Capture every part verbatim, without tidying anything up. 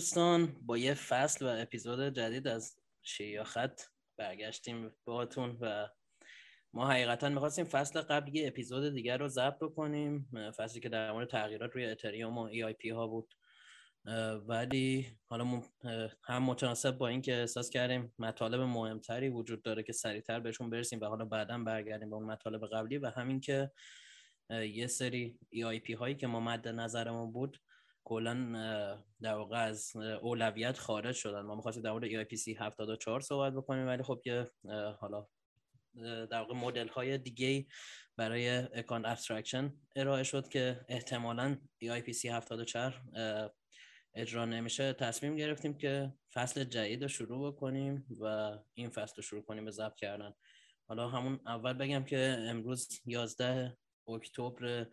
دوستان، با یه فصل و اپیزود جدید از شیعه خط برگشتیم باهاتون و ما حقیقتا میخواستیم فصل قبل یه اپیزود دیگر رو ضبط بکنیم، فصلی که در مورد تغییرات روی اتریوم و ای آی پی ها بود، ولی حالا هم متناسب با این که احساس کردیم مطالب مهمتری وجود داره که سریعتر بهشون برسیم و حالا بعدا برگردیم به اون مطالب قبلی و همین که یه سری ای آی پی هایی که ما مد نظرمون بود کلا در واقع از اولویت خارج شدن. ما می‌خواستیم در مورد ای آی پی سی هفتاد و چهار صحبت بکنیم، ولی خب یه حالا در واقع مدل‌های دیگه‌ای برای اکانت ابسترکشن ارائه شد که احتمالاً ای آی پی سی هفتاد و چهار اجرا نمیشه. تصمیم گرفتیم که فصل جدید رو شروع بکنیم و این فصل رو شروع کنیم به ضبط کردن. حالا همون اول بگم که امروز یازده اکتبر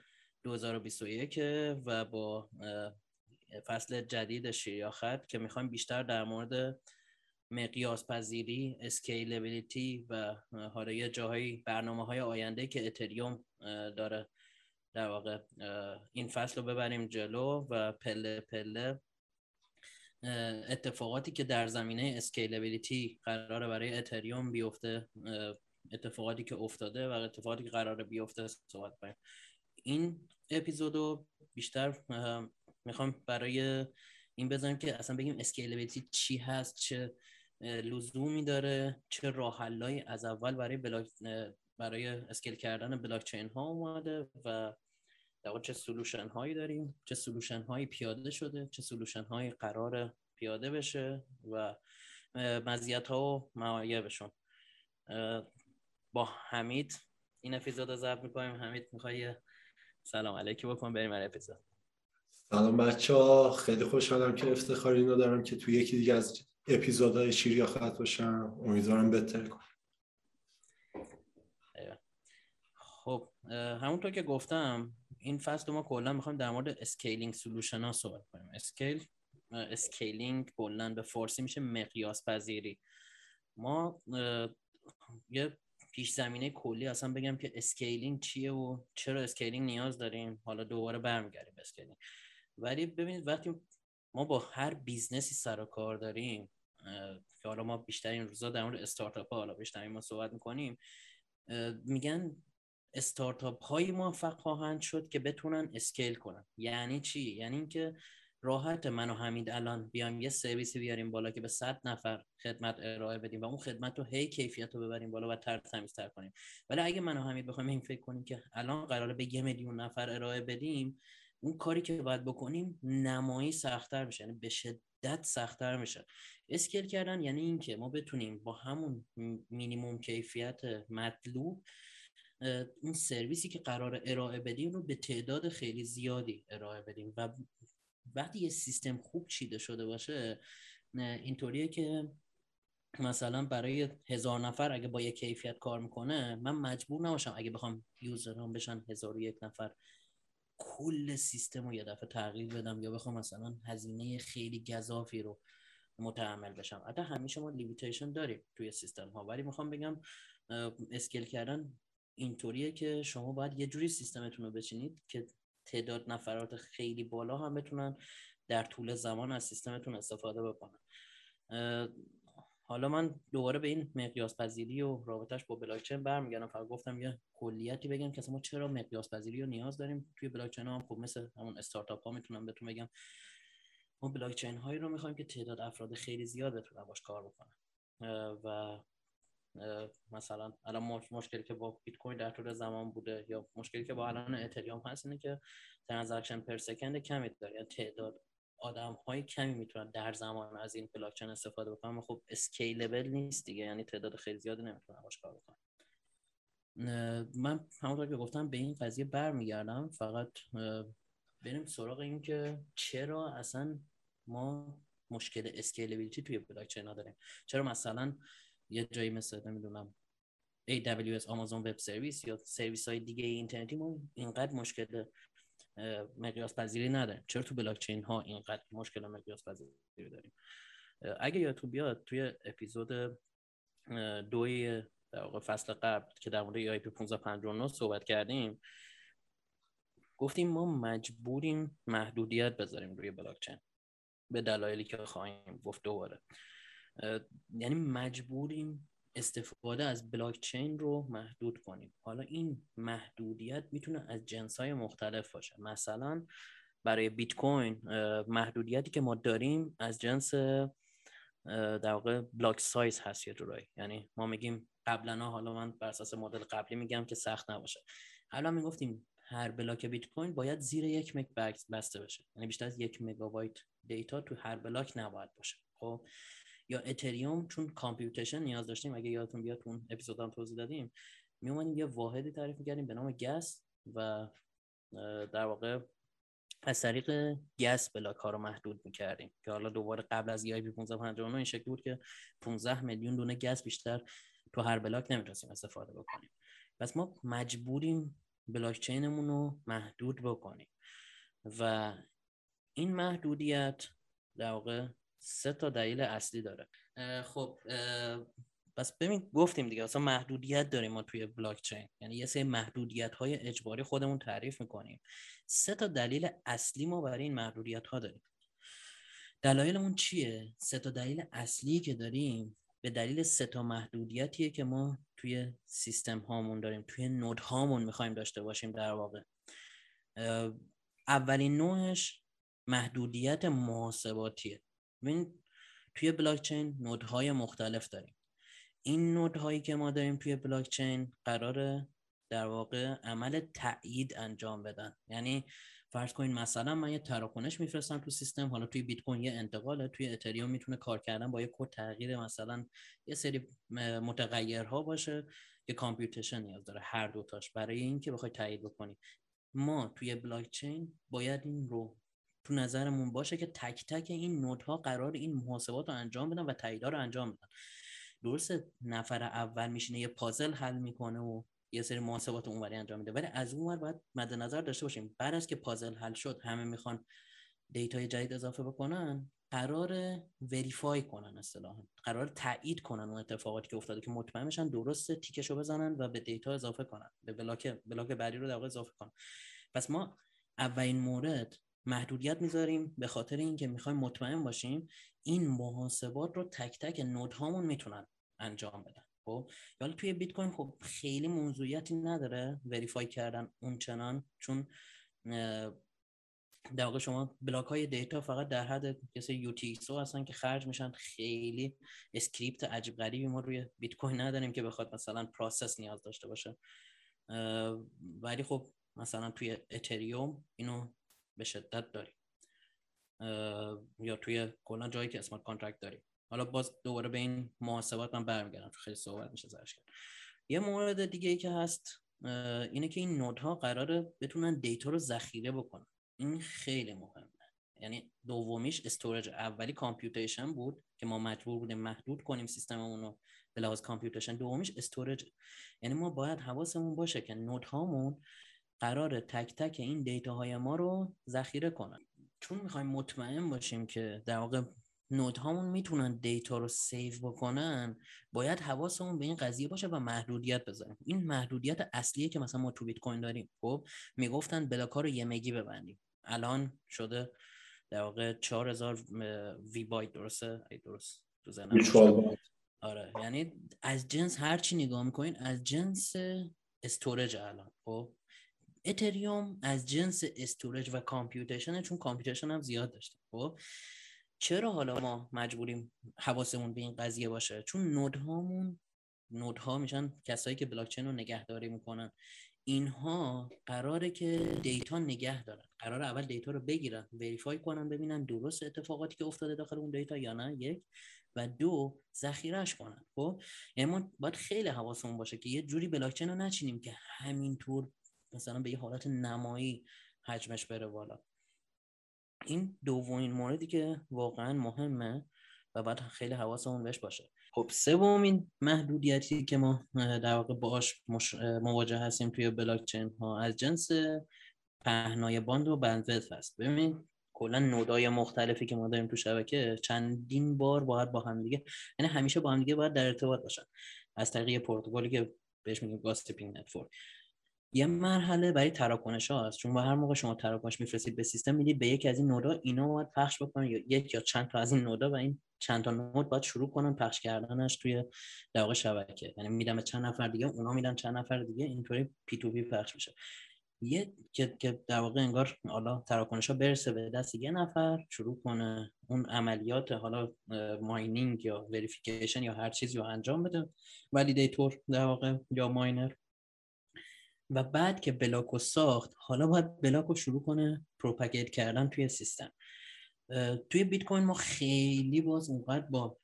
دو هزار و بیست و یک و با فصل جدید شیعه خط که میخوایم بیشتر در مورد مقیاس پذیری، اسکیلبیلیتی و حالا یه جاهایی برنامه‌های آینده که اتریوم داره در واقع این فصل رو ببریم جلو و پله پله اتفاقاتی که در زمینه اسکیلبیلیتی قراره برای اتریوم بیفته، اتفاقاتی که افتاده و اتفاقاتی که قراره بیفته صحبت کنیم. این اپیزودو بیشتر میخوام برای این بذاریم که اصلا بگیم اسکیلبیلیتی چی هست، چه لزومی داره، چه راه حلایی از اول برای بلاک برای اسکیل کردن بلاک چین ها اومده و در واقع چه سولوشن هایی داریم، چه سولوشن هایی پیاده شده، چه سولوشن هایی قراره پیاده بشه و مزیت ها و معایبشون. با حمید این اپیزودو ضبط میکنیم. حمید میخوای سلام علیکم بکن بریم برای اپیزود. سلام بچه‌ها، خیلی خوشحالم که افتخار اینو دارم که تو یکی دیگه از اپیزودهای شیریا خط باشم. امیدوارم بهتر کنم. خب همونطور که گفتم این فصل ما کلا میخوایم در مورد اسکیلینگ سولوشن ها صحبت کنیم. اسکیل اسکیلینگ کلا به فارسی میشه مقیاس پذیری. ما یه پیش زمینه کلی اصلا بگم که اسکیلینگ چیه و چرا اسکیلینگ نیاز داریم. حالا دوباره برمیگردیم به اسکیلینگ. ولی ببینید وقتی ما با هر بیزنسی سر و کار داریم که حالا ما بیشتر این روزا در مورد استارتاپ ها حالا بیشتر ما صحبت میکنیم، میگن استارتاپ های موفق خواهند شد که بتونن اسکیل کنن. یعنی چی؟ یعنی اینکه راحت من و حمید الان بیام یه سرویسی بیاریم بالا که به صد نفر خدمت ارائه بدیم و اون خدمت رو هی کیفیت رو ببریم بالا و ترتمیزتر کنیم. ولی اگه من و حمید بخوایم این فکر کنیم که الان قراره به یه میلیون نفر ارائه بدیم، اون کاری که باید بکنیم نمایی سخت‌تر میشه، یعنی به شدت سخت‌تر میشه. اسکیل کردن یعنی اینکه ما بتونیم با همون مینیمم کیفیت مطلوب اون سرویسی که قراره ارائه بدیم رو به تعداد خیلی زیادی ارائه بدیم. و وقتی یه سیستم خوب چیده شده باشه اینطوریه که مثلا برای هزار نفر اگه با یه کیفیت کار میکنه من مجبور نباشم اگه بخوام یوزرام بشن هزار و یک نفر کل سیستم رو یه دفعه تغییر بدم یا بخوام مثلا هزینه خیلی گزافی رو متحمل بشم. حتی همیشه ما لیمیتیشن داریم توی سیستم ها، ولی میخوام بگم اسکیل کردن اینطوریه که شما باید یه جوری سیستمتون رو بچینید که تعداد نفرات خیلی بالا هم بتونن در طول زمان از سیستمتون استفاده بکنن. حالا من دوباره به این مقیاس پذیری و رابطهش با بلاکچین برمیگردم. فقط گفتم یه کلیتی بگم که ما چرا مقیاس پذیری رو نیاز داریم توی بلاکچین ها. خب مثل همون استارتاپ ها میتونم بهتون بگم ما بلاکچین هایی رو میخوایم که تعداد افراد خیلی زیاد بتونن باش کار بکنن و مثلا الان مش... مشکلی که با بیت کوین در طول زمان بوده یا مشکلی که با الان اتریوم هست اینه که ترانزکشن پر سکند کمی داره، یا تعداد آدم‌های کمی میتونن در زمان از این بلاک چین استفاده بکنن. خب اسکیلبل نیست دیگه، یعنی تعداد خیلی زیادی نمیتونن باش کار بکنن. من همونطور که گفتم به این قضیه برمیگردم، فقط بریم سراغ این که چرا اصلا ما مشکل اسکیلبیلیتی توی بلاک چین داریم. چرا مثلا یه جایی مثلا نمیدونم ای دبلیو اس آمازون وب سرویس یا سرویس های دیگه اینترنتی ما اینقدر مشکل مقیاس پذیری نداریم؟ چرا تو بلاک چین ها اینقدر مشکل مقیاس پذیری داریم؟ اگه یادتون بیاد توی اپیزود دوی در واقع فصل قبل که در مورد ای آی پی پانزده پنجاه و نه صحبت کردیم گفتیم ما مجبوریم محدودیت بذاریم روی بلاک چین. به دلایلی که خواهیم گفت دوباره. یعنی مجبوریم استفاده از بلاک چین رو محدود کنیم. حالا این محدودیت میتونه از جنس‌های مختلف باشه. مثلا برای بیت کوین محدودیتی که ما داریم از جنس در واقع بلاک سایز هست یه جورایی. یعنی ما میگیم قبلا، حالا من بر اساس مدل قبلی میگم که سخت نباشه، حالا میگفتیم هر بلاک بیت کوین باید زیر یک مگ بسته بشه، یعنی بیشتر از یک مگابایت دیتا تو هر بلاک نباید باشه. خب یا اتریوم چون کامپیوتیشن نیاز داشتیم، اگه یادتون بیاد اون اپیزودام توضیح دادیم، میومدیم یه واحدی تعریف می‌کردیم به نام گس و در واقع از طریق گس بلاک ها رو محدود می‌کردیم که حالا دوباره قبل از ای آی پی پانزده پنجاه و نه این شکلی بود که پانزده میلیون دونه گس بیشتر تو هر بلاک نمی‌تونستیم استفاده بکنیم. پس ما مجبوریم بلاک چینمون رو محدود بکنیم و این محدودیت در واقع سه تا دلیل اصلی داره. اه خب اه بس ببین گفتیم دیگه، اصلا محدودیت داریم ما توی بلاک چین، یعنی یه سری محدودیت‌های اجباری خودمون تعریف می‌کنیم. سه تا دلیل اصلی ما برای این محدودیت‌ها داریم. دلایلمون چیه؟ سه تا دلیل اصلی که داریم به دلیل سه تا محدودیتیه که ما توی سیستم هامون داریم، توی نود هامون می‌خوایم داشته باشیم در واقع. اولین نوعش محدودیت محاسباتیه. ببین توی بلاک چین نودهای مختلف داریم. این نودهایی که ما داریم توی بلاک چین قراره در واقع عمل تأیید انجام بدن. یعنی فرض کنین مثلا من یه تراکنش میفرستم تو سیستم، حالا توی بیت کوین یه انتقاله، توی اتریوم میتونه کار کردن با یه کد تغییر مثلا یه سری متغیرها باشه که کامپیوتیشن نیاز داره هر دو تاش برای اینکه بخوای تأیید بکنی. ما توی بلاک چین باید این رو تو نظرمون باشه که تک تک این نودها قرار این محاسبات رو انجام بدن و تاییدا رو انجام بدن. درسته نفر اول میشینه یه پازل حل میکنه و یه سری محاسبات اونوری انجام میده، ولی از اونور باید مد نظر داشته باشیم بعد از که پازل حل شد همه میخوان دیتای جدید اضافه بکنن، قرار وریفای کنن، اصطلاحاً قرار تایید کنن اون اتفاقاتی که افتاده که مطمئن بشن درسته، تیکشو بزنن و به دیتا اضافه کنن، به بلاک بلاک بعدی رو در واقع اضافه کنن. پس ما اولین مورد محدودیت میذاریم به خاطر اینکه میخوایم مطمئن باشیم این محاسبات رو تک تک نودهامون میتونن انجام بدن. خب حالا توی بیت کوین خب خیلی موضوعیتی نداره وریفای کردن اونچنان، چون در واقع شما بلاک های دیتا فقط در حد کسی یو تی ایکس او هستن که خرج میشن. خیلی اسکریپت عجیب غریبی ما روی بیت کوین نداریم که بخواد مثلا پروسس نیاز داشته باشه، ولی خب مثلا توی اتریوم اینو به شدت داریم، یا توی کلا جایی که اسمارت کانترکت داریم. حالا باز دوباره به این محاسبات من برمیگردم چون خیلی صحبت میشه ازش کرد. یه مورد دیگه ای که هست اینه که این نودها قراره بتونن دیتا رو ذخیره بکنن. این خیلی مهمه. یعنی دومیش استوریج، اولی کامپیوتیشن بود که ما مجبور بودیم محدود کنیم سیستممون رو به لحاظ کامپیوتیشن، دومیش استوریج. یعنی ما باید حواسمون باشه که نودهامون قراره تک تک این دیتاهای ما رو ذخیره کنن، چون میخوایم مطمئن باشیم که در واقع نودهامون میتونن دیتا رو سیو بکنن. باید حواسمون به این قضیه باشه و محدودیت بذاریم. این محدودیت اصلیه که مثلا ما تو بیت کوین داریم. خب میگفتن بلاک ها رو یه مگی ببندیم، الان شده در واقع چهار هزار وی بایت. درسته؟ ای درست تو ذهنم شد. آره، یعنی از جنس هر چی نگاه میکنین از جنس استوریج الان. خب اتریوم از جنس استوریج و کامپیوتیشن، چون کامپیوتیشن هم زیاد داشتیم. خب چرا حالا ما مجبوریم حواسمون به این قضیه باشه؟ چون نودهامون نودها میشن کسایی که بلاک چین رو نگهداری میکنن. اینها قراره که دیتا نگه دارن، قراره اول دیتا رو بگیرن، وریفای کنن ببینن درست اتفاقاتی که افتاده داخل اون دیتا یا نه، یک و دو ذخیرهش کنن. خب یعنی ما باید خیلی حواسمون باشه که یه جوری بلاک چین رو نچینیم که همینطور مثلا به یه حالت نمایی حجمش بره بالا. این دومین موردی که واقعا مهمه و باید خیلی حواسمون بهش باشه. خب سومین محدودیتی که ما در واقع باهاش مش... مواجه هستیم توی بلاک چین ها از جنس پهنای باند و بندویت هست. ببینید کلا نودای مختلفی که ما داریم تو شبکه چندین بار باید با هم دیگه، یعنی همیشه با هم دیگه باید در ارتباط باشن از طریق پروتکلی که بهش میگیم گاسپینگ نتورک. یه مرحله برای تراکنش هاست، چون با هر موقع شما تراکنش میفرستید به سیستم میدید به یکی از این نودا، اینا باید پخش بکنن، یا یک یا چند تا از این نودا و این چند تا نود باید شروع کنن پخش کردنش توی در واقع شبکه، یعنی میدم به چند نفر دیگه، اونا میدن چند نفر دیگه، اینطوری پی تو پی پخش میشه. یه که که در واقع انگار حالا تراکنشا برسه به دست یه نفر، شروع کنه اون عملیات حالا ماینینگ یا وریفیکیشن یا هر چیزی رو انجام بده، والیدیتور در واقع یا ماینر، و بعد که بلاکو ساخت حالا باید بلاکو شروع کنه پروپاگیت کردن توی سیستم. توی بیت کوین ما خیلی باز اونقدر با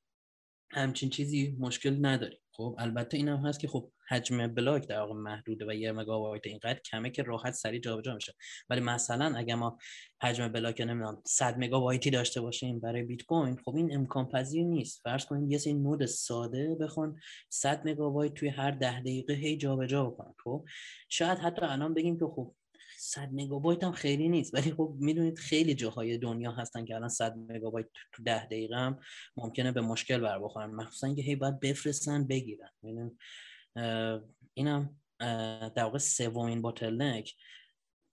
همچین چیزی مشکل نداریم. خب البته اینم هست که خب حجم بلاک در واقع محدوده و یه مگابایت اینقدر کمه که راحت سریع جابجا میشه، ولی مثلا اگه ما حجم بلاک نمیدونم صد مگابایتی داشته باشیم برای بیت کوین، خب این امکان پذیر نیست. فرض کنید یه سری نود ساده بخون صد مگابایت توی هر ده دقیقه هی جابجا بکنن، خب شاید حتی الان بگیم که خب صد مگابایت هم خیلی نیست، ولی خب میدونید خیلی جاهای دنیا هستن که الان صد مگابایت تو ده دقیقه هم ممکنه به مشکل بر بخورن، مخصوصا اینکه هی باید بفرستن بگیرن. ببینید اینم در واقع سومین باتلنک.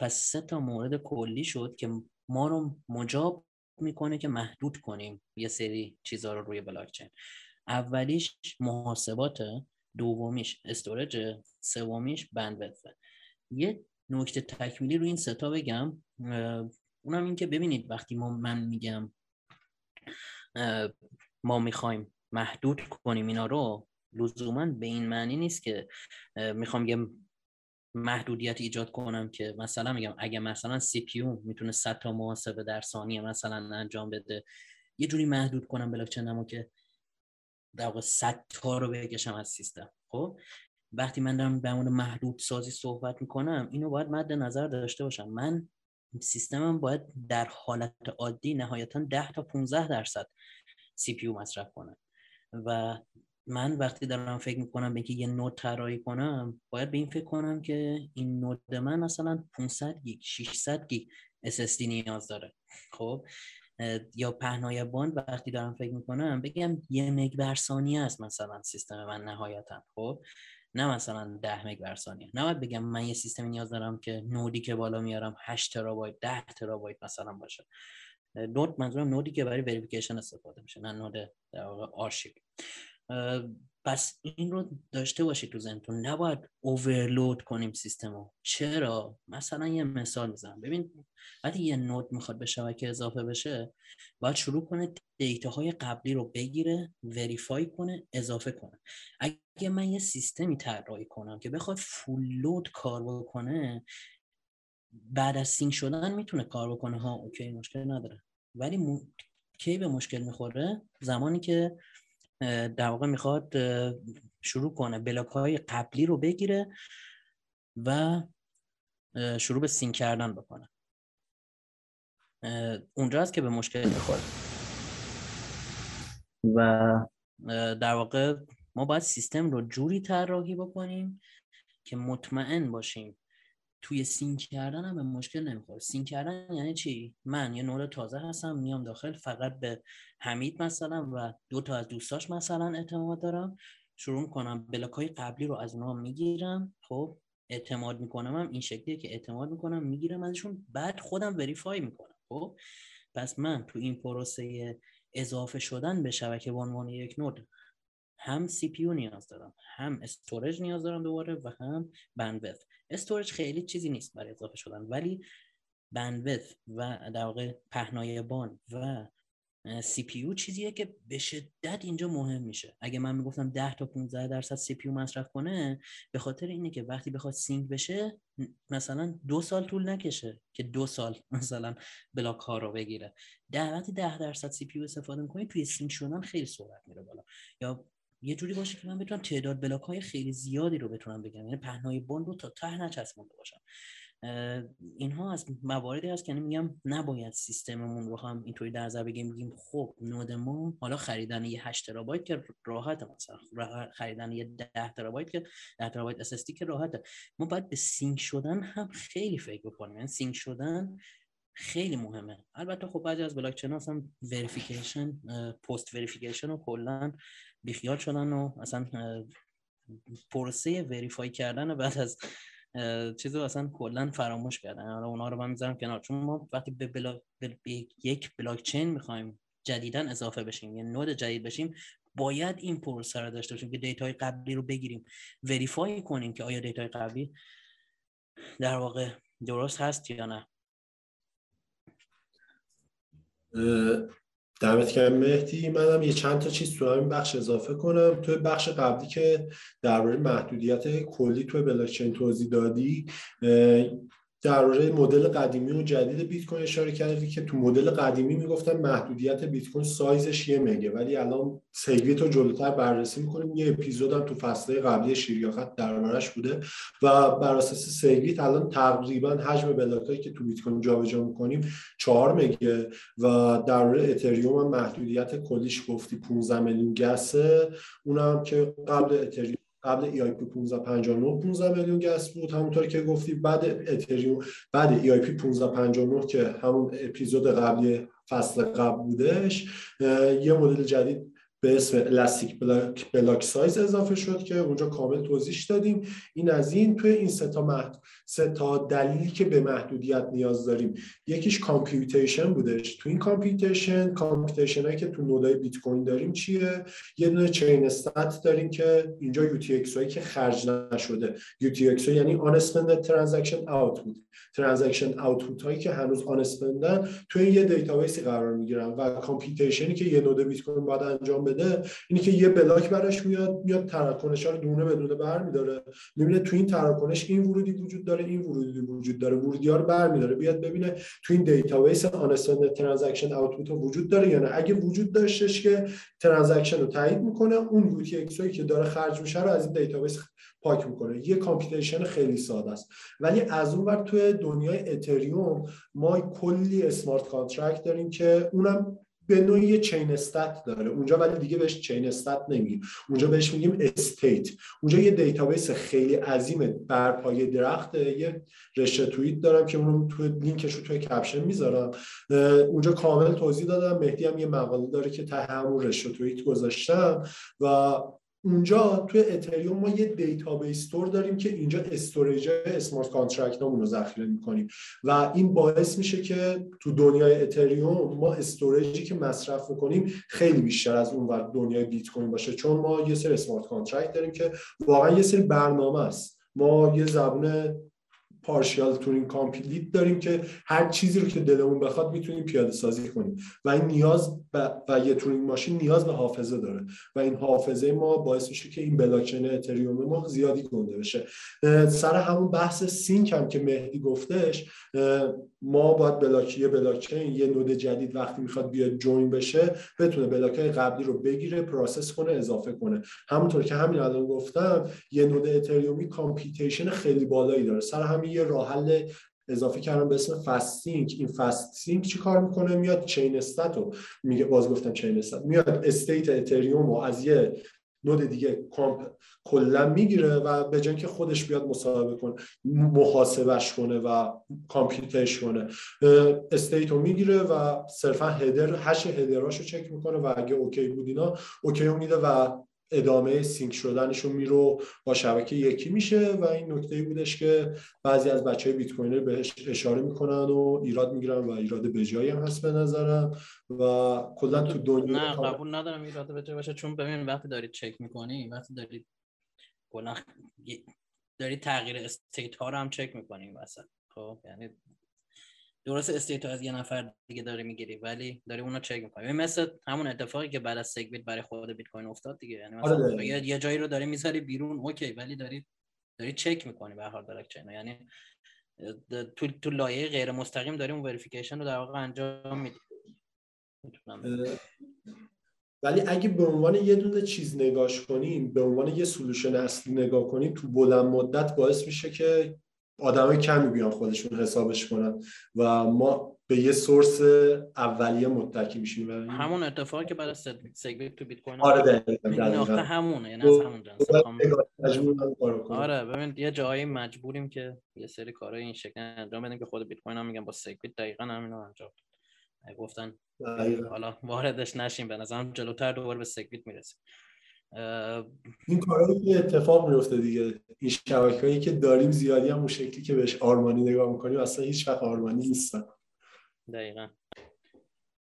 پس سه تا مورد کلی شد که ما رو مجاب میکنه که محدود کنیم یه سری چیزا رو روی بلاکچین. اولیش محاسبات، دومیش استورج، سومیش بندویدث. یه نکته تکمیلی روی این سه تا بگم، اونم این که ببینید وقتی ما من میگم ما میخوایم محدود کنیم اینا رو، لزوما به این معنی نیست که میخوام یه محدودیت ایجاد کنم که مثلا میگم اگه مثلا سی پی یو میتونه صد تا محاسبه در ثانیه مثلا انجام بده، یه جوری محدود کنم بلاکچینمو که در واقع صد تا رو بکشم از سیستم. خب وقتی من دارم به اون محدود سازی صحبت میکنم، اینو باید مد نظر داشته باشم. من سیستمم باید در حالت عادی نهایتاً ده تا پانزده درصد سی پی یو مصرف کنه، و من وقتی دارم فکر میکنم به اینکه یه نود طراحی کنم، باید به این فکر کنم که این نود من مثلا پانصد گیگ ششصد گیگ اس اس دی نیاز داره. خب یا پهنای باند وقتی دارم فکر میکنم بگم یه مگ بر ثانیه است مثلا سیستم من نهایتا، خب نه مثلا ده مگ بر ثانیه. نباید بگم من یه سیستمی نیاز دارم که نودی که بالا میارم هشت ترابایت ده ترابایت مثلا باشه. نود منظورم نودی که برای وریفیکیشن استفاده میشه، نه نود در واقع آرشیو. پس این رو داشته باشید تو ذهنتون، نباید اوورلود کنیم سیستم رو. چرا؟ مثلا یه مثال میزنم. ببین وقتی یه نود میخواد به شبکه اضافه بشه، باید شروع کنه دیتاهای قبلی رو بگیره، وریفای کنه، اضافه کنه. اگه من یه سیستمی طراحی کنم که بخواد فول لود کار بکنه، بعد از سینک شدن میتونه کار بکنه، ها اوکی مشکل نداره، ولی م... کی به مشکل میخوره؟ زمانی که در واقع میخواد شروع کنه بلاک های قبلی رو بگیره و شروع به سینک کردن بکنه، اونجا هست که به مشکل میخوره. و در واقع ما باید سیستم رو جوری طراحی بکنیم که مطمئن باشیم توی سینک کردن هم به مشکل نمیخوره. سینک کردن یعنی چی؟ من یه نود تازه هستم میام داخل، فقط به حمید مثلا و دو تا از دوستاش مثلا اعتماد دارم، شروع میکنم بلاک‌های قبلی رو از اونها میگیرم، خب اعتماد میکنم، هم این شکلیه که اعتماد میکنم میگیرم ازشون، بعد خودم وریفای میکنم. خب پس من تو این پروسه اضافه شدن به شبکه به عنوان یک نود هم سی پی یو نیاز دارم، هم استوریج نیاز دارم دوباره، و هم بندویدث. استوریج خیلی چیزی نیست برای اضافه شدن، ولی بندویدث و در واقع پهنای بان و سی پی یو چیزیه که به شدت اینجا مهم میشه. اگه من میگفتم ده تا پانزده درصد سی پی یو مصرف کنه، به خاطر اینه که وقتی بخواد سینک بشه مثلا دو سال طول نکشه که دو سال مثلا بلاک ها رو بگیره. در وقتی ده درصد سی پی یو استفاده می‌کنی، توی سینک شدن خیلی سرعت میره بالا، یا یه جوری باشه که من بتونم تعداد بلاک‌های خیلی زیادی رو بتونم بگم، یعنی پهنای باند رو تا ته نچسبونده باشم. اینها از مواردی هست که میگم نباید سیستممون رو هم اینطوری در نظر بگیریم بگیم خب نود ما حالا خریدن یه هشت ترابایت که راحت، مثلا خریدن یه ده ترابایت که ده ترابایت اس اس دی که راحته. ما باید به سینک شدن هم خیلی فکر بکنیم، یعنی سینک شدن خیلی مهمه. البته خب بعضی از بلاکچین ها اصلا وریفیکیشن پست وریفیکیشن رو کلا بیخیال شدن و اصلا پروسه وریفای کردن بعد از چیزو اصلا کلا فراموش کردن. حالا اونا رو من میذارم کنار، چون ما وقتی به بلاک به یک بلاک چین میخوایم جدیداً اضافه بشیم، یعنی نود جدید بشیم، باید این پروسه رو داشته باشیم که دیتاهای قبلی رو بگیریم، وریفای کنیم که آیا دیتاهای قبلی در واقع درست هست یا نه. دمت گرم مهدی. منم یه چند تا چیز تو همین بخش اضافه کنم. توی بخش قبلی که درباره محدودیت کلی توی بلاکچین توضیح دادی، درباره مدل قدیمی و جدید بیت کوین اشاره کردی که تو مدل قدیمی میگفتن محدودیت بیت کوین سایزش یه مگه، ولی الان سگویتو جلوتر بررسی میکنیم، یه اپیزود هم تو فصله قبلی شیریاخت دربارش بوده و بر اساس سگویت الان تقریبا حجم بلاکایی که تو بیت کوین جابجا میکنیم چهار مگه و درباره اتریوم هم محدودیت کلیش گفتی پانزده میلیون گسه، اونم که قبل اتریوم قبل ای آی پی پانزده پنجاه و نه پانزده میلیون گس بود همونطور که گفتی. بعد اتریوم بعد ای آی پی پانزده پنجاه و نه که همون اپیزود قبلی فصل قبل بودش، یه مدل جدید به اسم الاستیک بلاک بلاک سایز اضافه شد که اونجا کامل توضیح دادیم. این از این. توی این سه تا محد... سه تا دلیلی که به محدودیت نیاز داریم، یکیش کامپیوتیشن بودش. تو این کامپیوتیشن کامپیوتیشنایی که تو نودای بیت کوین داریم چیه؟ یه دونه چین استات داریم که اینجا یو تی ایکس که خرج نشده، یو تی ایکس یعنی آن اسپند ترانزکشن آوتپوت، ترانزکشن آوتپوت هایی که هنوز آن اسپندن تو یه دیتابیسی قرار میگیرن و کامپیوتیشنی که یه نود بیت کوین باید انجام بده اینی که یه بلاک براش میاد میاد تراکنش‌ها رو دونه به دونه برمی‌داره، می‌بینه تو این تراکنش این ورودی وجود داره، این ورودی وجود داره، ورودی‌ها رو برمی‌داره، بیاد ببینه تو این دیتابیس آن استند ترانزکشن آوتپوت وجود داره یا نه. اگه وجود داشتش که ترانزکشن رو تایید می‌کنه، اون یو تی ایکس‌هایی که داره خرج میشه رو از این دیتابیس پاک می‌کنه. یه کامپیوتیشن خیلی ساده است. ولی از اون ور تو دنیای اتریوم ما کلی اسمارت کانترکت داریم که اونم به نوعی یه چین استات داره اونجا، ولی دیگه بهش چین استات نمیگیم، اونجا بهش میگیم استیت. اونجا یه دیتابیس خیلی عظیمه بر پایه درخته. یه رشته توییت دارم که اونم تو لینکش رو توی کپشن میذارم، اونجا کامل توضیح دادم. مهدی هم یه مقاله داره که ته همون رشته توییت گذاشتم و اونجا توی اتریوم ما یه دیتابیس استور داریم که اینجا استوریج اسمارت کانترکت هامون رو ذخیره می‌کنیم و این باعث میشه که تو دنیای اتریوم ما استوریجی که مصرف می‌کنیم خیلی بیشتر از اون ور دنیای بیت کوین باشه، چون ما یه سری اسمارت کانترکت داریم که واقعا یه سری برنامه است. ما یه زبون پارشیال تورینگ کامپلیت داریم که هر چیزی رو که دلمون بخواد میتونیم پیاده سازی کنیم و این نیاز ب... و یه تورینگ ماشین نیاز به حافظه داره و این حافظه ما باعث میشه که این بلاکچین اتریوم ما زیادی گنده بشه. سر همون بحث سینک هم که مهدی گفتش، ما باید بلاکچین بلاکچین یه نود جدید وقتی میخواد بیاد جوین بشه بتونه بلاک‌های قبلی رو بگیره، پروسس کنه، اضافه کنه. همونطور که همین الان گفتم یه نود اتریومی کامپیوتیشن خیلی بالایی داره، سر همین یه راه حل اضافه کردم به اسم فست سینک. این فست سینک چی کار میکنه؟ میاد چین استاتو میگه، باز گفتم چین استات، میاد استیت اتریوم رو از یه نود دیگه کامپ کلا میگیره و به جای اینکه خودش بیاد مصاحبه کنه، محاسبش کنه و کامپیوتش کنه، استیت رو میگیره و صرفا هدر هش هدراشو چک میکنه و اگه اوکی بود اینا اوکی میده و ادامه سینک شدنشون میرو با شبکه یکی میشه. و این نکته‌ای بودش که بعضی از بچهای بیت کوینر بهش اشاره میکنن و ایراد میگیرن و ایراد به جایی هم هست به نظرم و کلا تو دنیا. نه قبول ندارم ایراد به جایی باشه، چون ببین وقتی دارید چک میکنی، وقتی دارید کلا دارید تغییر استیت ها رو هم چک میکنی مثلا، خب یعنی درست استیت از یه نفر دیگه داری میگیری ولی داری اونو چک می‌کنی. این مثلا همون اتفاقی که بعد از سگویت برای خود بیت کوین افتاد دیگه، یعنی مثلا یه جایی رو داری میذاری بیرون اوکی، ولی داری داری چک می‌کنی به هر حال بلاکچین، یعنی تو تو لایه غیر مستقیم داری اون وریفیکیشن رو در واقع انجام میدی. ولی اگه به عنوان یه دونه چیز نگاش کنیم، به عنوان یه سولوشن اصلی نگاه کنیم، تو بلند مدت باعث میشه که آدمای کمی بیان خودشون حسابش کنن و ما به یه سورس اولیه متکی میشیم. همون اتفاقی که برای سگویت تو بیت کوین آره دقیقاً همونه، یعنی از همون جنس. آره ببین یه جایی مجبوریم که یه سری کارهای این شکل انجام بدیم که خود بیت کوین هم میگن با سگویت دقیقاً همین رو انجام دادن. گفتن حالا واردش نشیم، به نظرم جلوتر دوباره به سگویت میرسیم. این کارهایی که اتفاق میفته دیگه، این شبکه‌هایی که داریم زیادی هم اون شکلی که بهش آرمانی نگاه میکنیم اصلا هیچ وقت آرمانی نیستن. دقیقاً.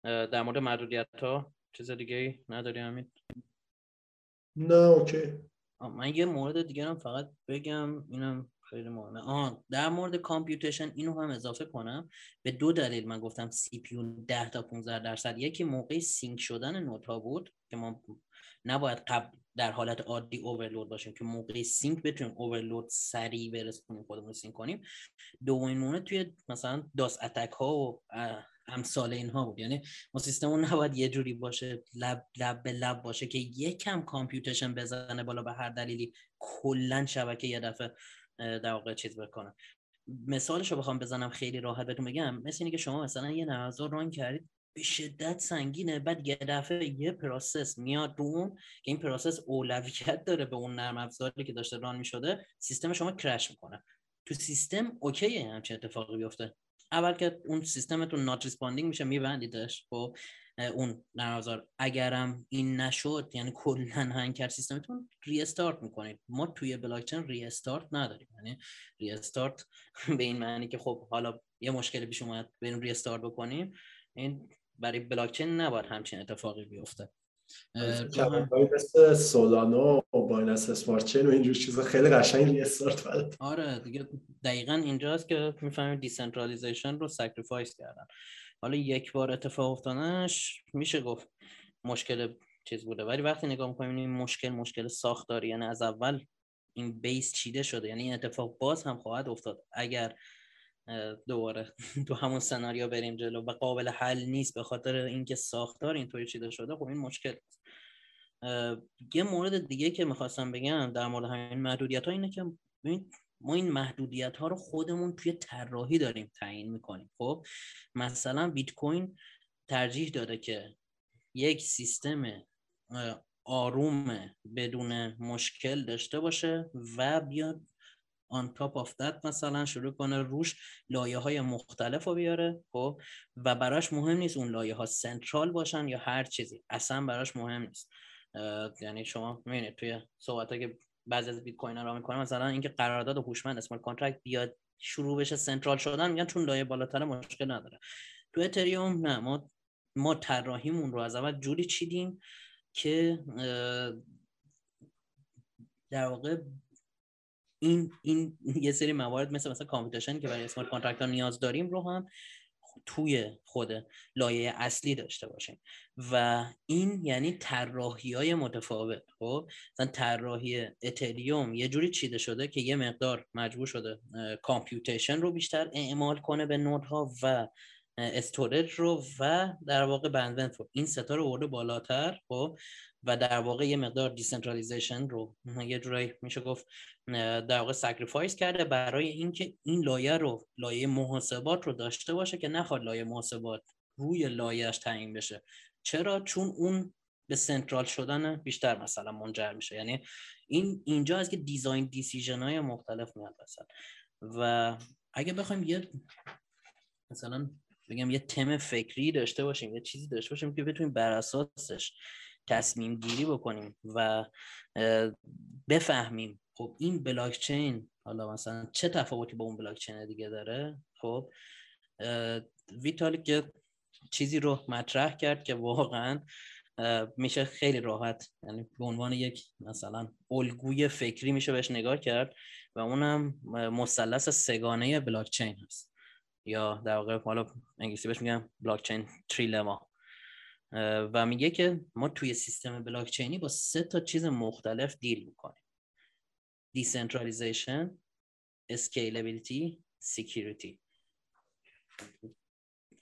در مورد محدودیت‌ها چیز دیگه‌ای نداری امید؟ نه اوکی. من یه مورد دیگه هم فقط بگم، اینم خیلی مهمه. آها، در مورد کامپیوتیشن اینو هم اضافه کنم. به دو دلیل من گفتم سی پی یو ده تا پانزده درصد، یکی موقع سینک شدن نوت‌ها بود که ما نباید قبل در حالت عادی اورلود باشیم که موقع سینک بتونیم اورلود سریع برسونیم، خودمون سینک کنیم. دومین توی مثلا داس اتک ها و امثال اینها بود، یعنی ما سیستممون نباید یه جوری باشه لب لب به لب باشه که یکم کامپیوتیشن بزنه بالا، به هر دلیلی کلا شبکه یه دفعه در واقع چیز بکنه. مثالشو بخوام بزنم خیلی راحت بهتون بگم، مثل اینه که شما مثلا یه نرم‌افزار ران کردید به شدت سنگینه، بعد یه دفعه یه پروسس میاد رو اون که این پروسس اولویت داره به اون نرم افزاری که داشته ران میشده، سیستم شما کرش میکنه. تو سیستم اوکیه همچین اتفاقی بیفته، اول که اون سیستمتون نات ریسپاندینگ میشه، میبندیدش با اون نرم افزار. اگرم این نشد یعنی کلا هنگ کرد سیستمتون، ری استارت میکنید. ما توی بلاک چین ری استارت نداریم، یعنی ری استارت به این معنی که خب حالا یه مشکلی پیش اومد بریم ری استارت بکنیم، این برای بلاکچین نباید همچین اتفاقی بیفته. شبکه‌های مثل سولانا و بایننس اسمارت چین و اینجور چیزا خیلی قشنگ ریستارت بلد. آره دیگه، دقیقاً اینجاست که می‌فهمید دیسنترالیزیشن رو سکریفایس کردن. حالا یک بار اتفاق افتادنش میشه گفت مشکل چیز بوده، ولی وقتی نگاه می‌کنیم این مشکل مشکل ساختاری، یعنی از اول این بیس چیده شده، یعنی این اتفاق باز هم خواهد افتاد اگر دوباره تو همون سناریو بریم جلو و قابل حل نیست به خاطر اینکه ساختار اینطوری چیده شده. خب این مشکل. یه مورد دیگه که می‌خواستم بگم در مورد همین محدودیت‌ها اینه که ببین ما این محدودیت‌ها رو خودمون توی طراحی داریم تعیین می‌کنیم. خب مثلا بیت کوین ترجیح داده که یک سیستم آروم بدون مشکل داشته باشه و بیاد on top of that مثلا شروع کنه روش لایه های مختلف رو بیاره، خب و براش مهم نیست اون لایه ها سنترال باشن یا هر چیزی، اصلا براش مهم نیست. یعنی شما میبینید توی صحبت ها که بعضی از بیت کوینر را میکنن مثلا اینکه قرارداد هوشمند اسمارت کانترکت بیاد شروع بشه سنترال شدن، میگن چون لایه بالاتر مشکل نداره. تو اتریوم نه، ما ما طراحیمون رو از اول جوری چیدیم که در واقع این این یه سری موارد مثل مثلا کامپیوتیشن که برای اسمارت کانترکت ها نیاز داریم رو هم توی خود لایه اصلی داشته باشیم. و این یعنی طراحی‌های متفاوت. خب مثلا طراحی اتریوم یه جوری چیده شده که یه مقدار مجبور شده کامپیوتیشن رو بیشتر اعمال کنه به نودها و استوریج رو و در واقع بندوینت رو، این ستا رو برده بالاتر. خب و در واقع یه مقدار دیسنترالیزیشن رو یه جورایی میشه گفت در واقع سکریفایس کرده برای اینکه این لایه رو، لایه محاسبات رو داشته باشه که نخواد لایه محاسبات روی لایهش تعیین بشه. چرا؟ چون اون به سنترال شدن بیشتر مثلا منجر میشه. یعنی این اینجا از که دیزاین دیسیژن های مختلف میاد مثلا. و اگه بخوایم یه مثلا بگم یه تم فکری داشته باشیم، یه چیزی داشته باشیم که بتونیم بر اساسش تصمیم گیری بکنیم و بفهمیم خب این بلاکچین حالا مثلا چه تفاوتی با اون بلاکچین دیگه داره. خب ویتالیک چیزی رو مطرح کرد که واقعا میشه خیلی راحت، یعنی به عنوان یک مثلا الگوی فکری میشه بهش نگاه کرد و اونم مثلث سگانه بلاکچین هست، یا در واقع حالا انگلیسی بهش میگم بلاکچین تریلما. و میگه که ما توی سیستم بلاکچینی با سه تا چیز مختلف دیل میکنیم: دیسنترالیزیشن، اسکیلابیلیتی، سکیوریتی.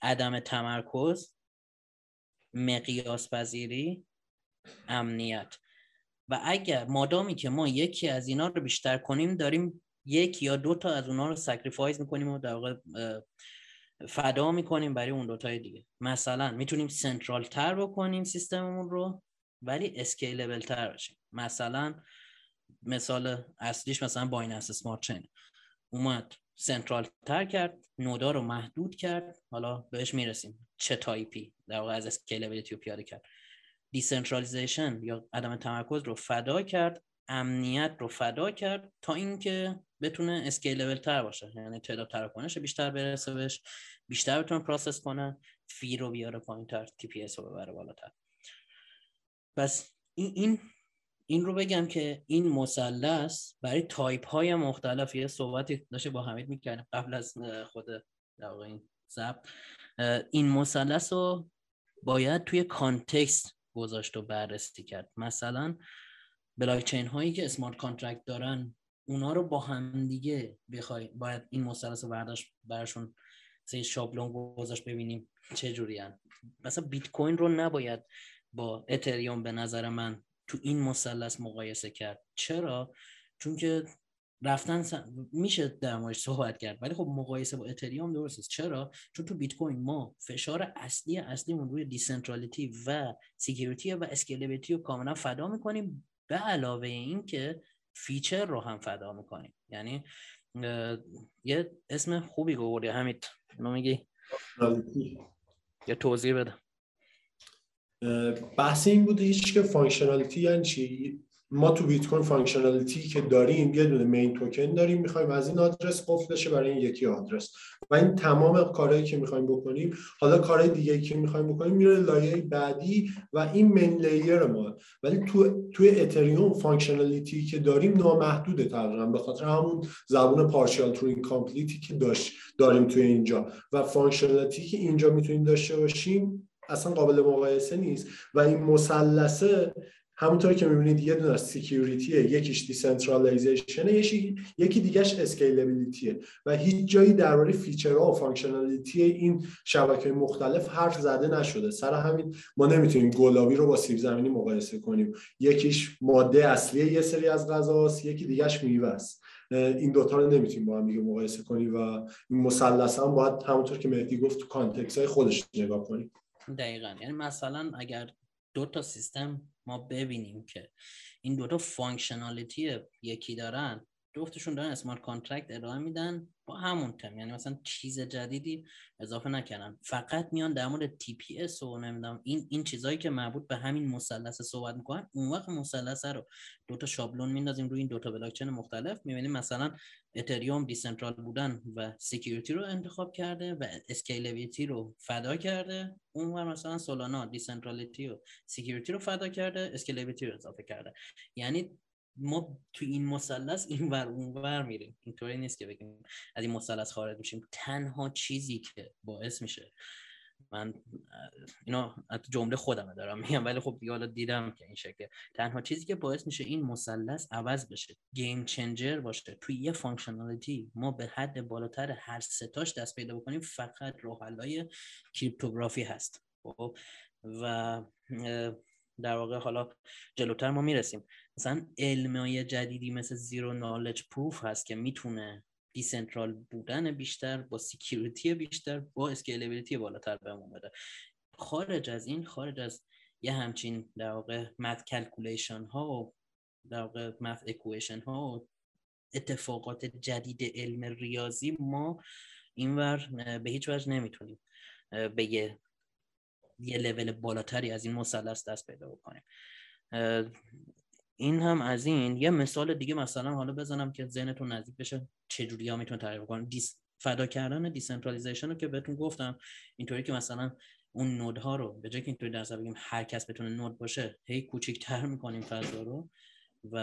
عدم تمرکز، مقیاس پذیری، امنیت. و اگر مادامی که ما یکی از اینا رو بیشتر کنیم داریم یک یا دو تا از اونا رو سکریفایز میکنیم و در واقع فدا میکنیم برای اون دوتای دیگه. مثلا میتونیم سنترال تر بکنیم سیستممون رو ولی اسکیلبل تر بشیم. مثلا مثال اصلیش مثلا بایننس اسمارت چین اومد سنترال تر کرد، نودا رو محدود کرد، حالا بهش میرسیم چه تایپی در واقع از اسکیلبلیتی رو پیاده کرد. دیسنترالیزیشن یا عدم تمرکز رو فدا کرد، امنیت رو فدا کرد تا اینکه بتونه اسکیلبل تر باشه، یعنی تعداد تراکنش بیشتر برسه بهش، بیشتر بتونه پروسس کنه، فی رو بیاره پایین‌تر، تی پی اس رو ببره بالاتر. بس این این این رو بگم که این مثلث برای تایپ‌های مختلف، یه صحبتی داشته با حمید می‌کردیم قبل از خود در واقع این ضبط، این مثلث رو باید توی کانتکست گذاشت و بررسی کرد. مثلا بلاکچین هایی که اسمارت کانترکت دارن اونا رو با هم دیگه بخوای باید این مثلث رو برداشت براشون سه شابلون گذاشت ببینیم چه جوری ان. مثلا بیت کوین رو نباید با اتریوم به نظر من تو این مثلث مقایسه کرد. چرا؟ چون که رفتن سن... میشه در موردش صحبت کرد، ولی خب مقایسه با اتریوم درست است. چرا؟ چون تو بیت کوین ما فشار اصلی اصلیمون روی دیسنترالیتی و سکیوریتی و اسکیلبیلیتی رو کاملا فدا میکنیم، به علاوه این که فیچر رو هم فدا میکنیم. یعنی یه اسم خوبی گوردی حمید، اینو میگی یه توضیح بده. بحث این بوده هیچ که فانکشنالیتی یعنی چی. ما تو بیت کوین فانکشنالیتی که داریم یه دونه مین توکن داریم، میخوایم از این آدرس قفل بشه برای این یکی آدرس و این تمام کارهایی که میخوایم بکنیم. حالا کارهای دیگه که میخوایم بکنیم میره لایه بعدی و این مین لیر ما. ولی تو توی اتریوم فانکشنالیتی که داریم نامحدوده تقریبا، به خاطر همون زبون پارشیال تورینگ کامپلیتی که داشت داریم توی اینجا و فانکشنالیتی که اینجا میتونیم داشته باشیم اصلا قابل مقایسه نیست. و این مثلثه همونطور که می‌بینید یه دونه سکیوریتیه، یکیش دیسنترالایزیشنه، یکی یکی دیگه‌ش اسکیلبیلیتیه و هیچ جایی درباره فیچرها و فانکشنالیتی این شبکه‌های مختلف حرف زده نشده. سر همین ما نمیتونیم گلابی رو با سیب زمینی مقایسه کنیم. یکیش ماده اصلیه یه سری از غذاست، یکی دیگه‌ش میوه است. این دوتا رو نمیتونیم با هم دیگه مقایسه کنیم و مثلث هم باید همونطور که مهدی گفت تو کانتکست‌های خودش نگاه کنیم. دقیقاً. یعنی مثلا اگر دو تا سیستم ما ببینیم که این دوتا فانکشنالیتی یکی دارن، دوتاشون دارن اسمارت کانترکت ارائه میدن با همون تم، یعنی مثلا چیز جدیدی اضافه نکنن، فقط میان در مورد تی پی اس و نمیدونم این این چیزایی که مربوط به همین مثلث صحبت میکنن، اون وقت مثلث رو دوتا شابلون میندازیم روی این دوتا بلاکچین مختلف، میبینیم مثلا اتریوم دیسنترال بودن و سکیوریتی رو انتخاب کرده و اسکیلبیلیتی رو فدا کرده، اونور مثلا سولانا دیسنترالیتی و سکیوریتی رو فدا کرده، اسکیلبیلیتی رو اضافه کرده. یعنی ما تو این مثلث اینور اونور میریم، اینطوری نیست که بگیم از این مثلث خارج میشیم. تنها چیزی که باعث میشه، من اینا جمله خودمه دارم میگم ولی خب دیگه حالا دیدم که این شکله، تنها چیزی که باعث میشه این مثلث عوض بشه، گیم چنجر باشه، توی یه فانکشنالیتی ما به حد بالاتر هر ستاش دست پیدا بکنیم، فقط راه حلای کریپتوگرافی هست. خب و در واقع حالا جلوتر ما میرسیم، مثلا علمای جدیدی مثل زیرو نالج پروف هست که میتونه دیسنترال بودن بیشتر با سکیوریتی بیشتر با اسکیلبیلیتی بالاتر بهمون بده. خارج از این، خارج از یه همچین در واقع مت کلکولیشن ها و در واقع مت اکویشن ها و اتفاقات جدید علم ریاضی، ما اینور به هیچ وجه نمیتونیم به یه یه لول بالاتری از این مثلث دست پیدا بکنیم. این هم از این. یه مثال دیگه مثلا حالا بزنم که ذهنتون نزدیک بشه چجوری ها میتونه تعریف کنه دیس... فدا کردن دیسنترالیزیشن رو که بهتون گفتم، اینطوری که مثلا اون نودها رو به جای که اینطوری درس بگیم هر کس بتونه نود باشه، هی کوچیک‌تر می‌کنیم فضا رو و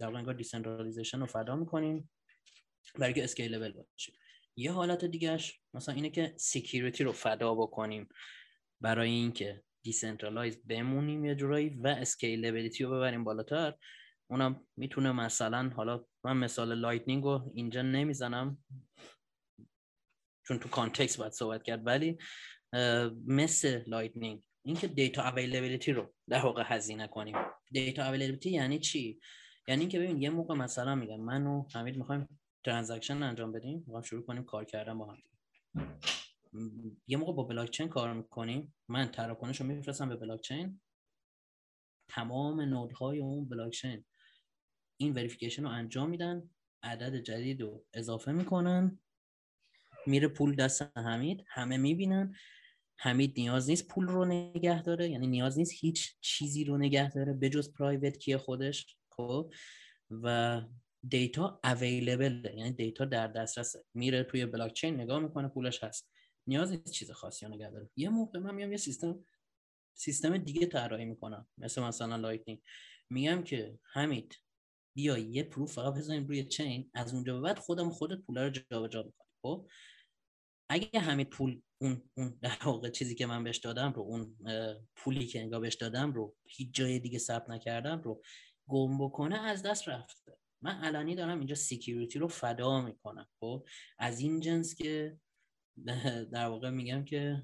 در واقع انگار دیسنترالیزیشن رو فدا می‌کنیم برای که اسکیلبل باشه. یه حالت دیگه‌اش مثلا اینه که سکیوریتی رو فدا بکنیم برای اینکه دیسنترالایز بمونیم یه جورایی و اسکیلبیلیتی رو ببریم بالاتر. اونم میتونه مثلا، حالا من مثال لایتنینگ رو اینجا نمیزنم چون تو کانتکست باید صحبت کرد، ولی مثل لایتنینگ اینکه دیتا اویلیبیلیتی رو در واقع هزینه کنیم. دیتا اویلیبیلیتی یعنی چی؟ یعنی اینکه ببین یه موقع مثلا میگم من و حمید میخوایم ترانزکشن انجام بدیم، میخوایم شروع کنیم کار کردن با هم، یه موقع با بلاکچین کار میکنیم، من تراکنش رو میفرستم به بلاکچین، تمام نودهای اون بلاکچین این وریفیکیشن رو انجام میدن، عدد جدید رو اضافه میکنن، میره پول دست حمید، همه میبینن، حمید نیاز نیست پول رو نگه داره، یعنی نیاز نیست هیچ چیزی رو نگه داره بجز پرایوت کی خودش، خب و دیتا اویلیبل، یعنی دیتا در دسترسه، میره توی بلاک چین نگاه میکنه پولش هست، نیاز نیست چیز خاصی رو نگه داره. یه موقع من میام یه سیستم سیستم دیگه طراحی میکنم، مثل مثلا لایتنینگ، میگم که حمید بیا یه پروف فقط بزنیم روی چین، از اونجا به بعد خودم خودت پولا رو جابجا میکنی. خب اگه حمید پول اون اون در واقع چیزی که من بهش دادم رو، اون پولی که انگار بهش دادم رو هیچ جای دیگه ثبت نکردم رو گم بکنه، از دست رفته. من علنی دارم اینجا سکیوریتی رو فدا میکنم. خب از این جنس که در واقع میگم که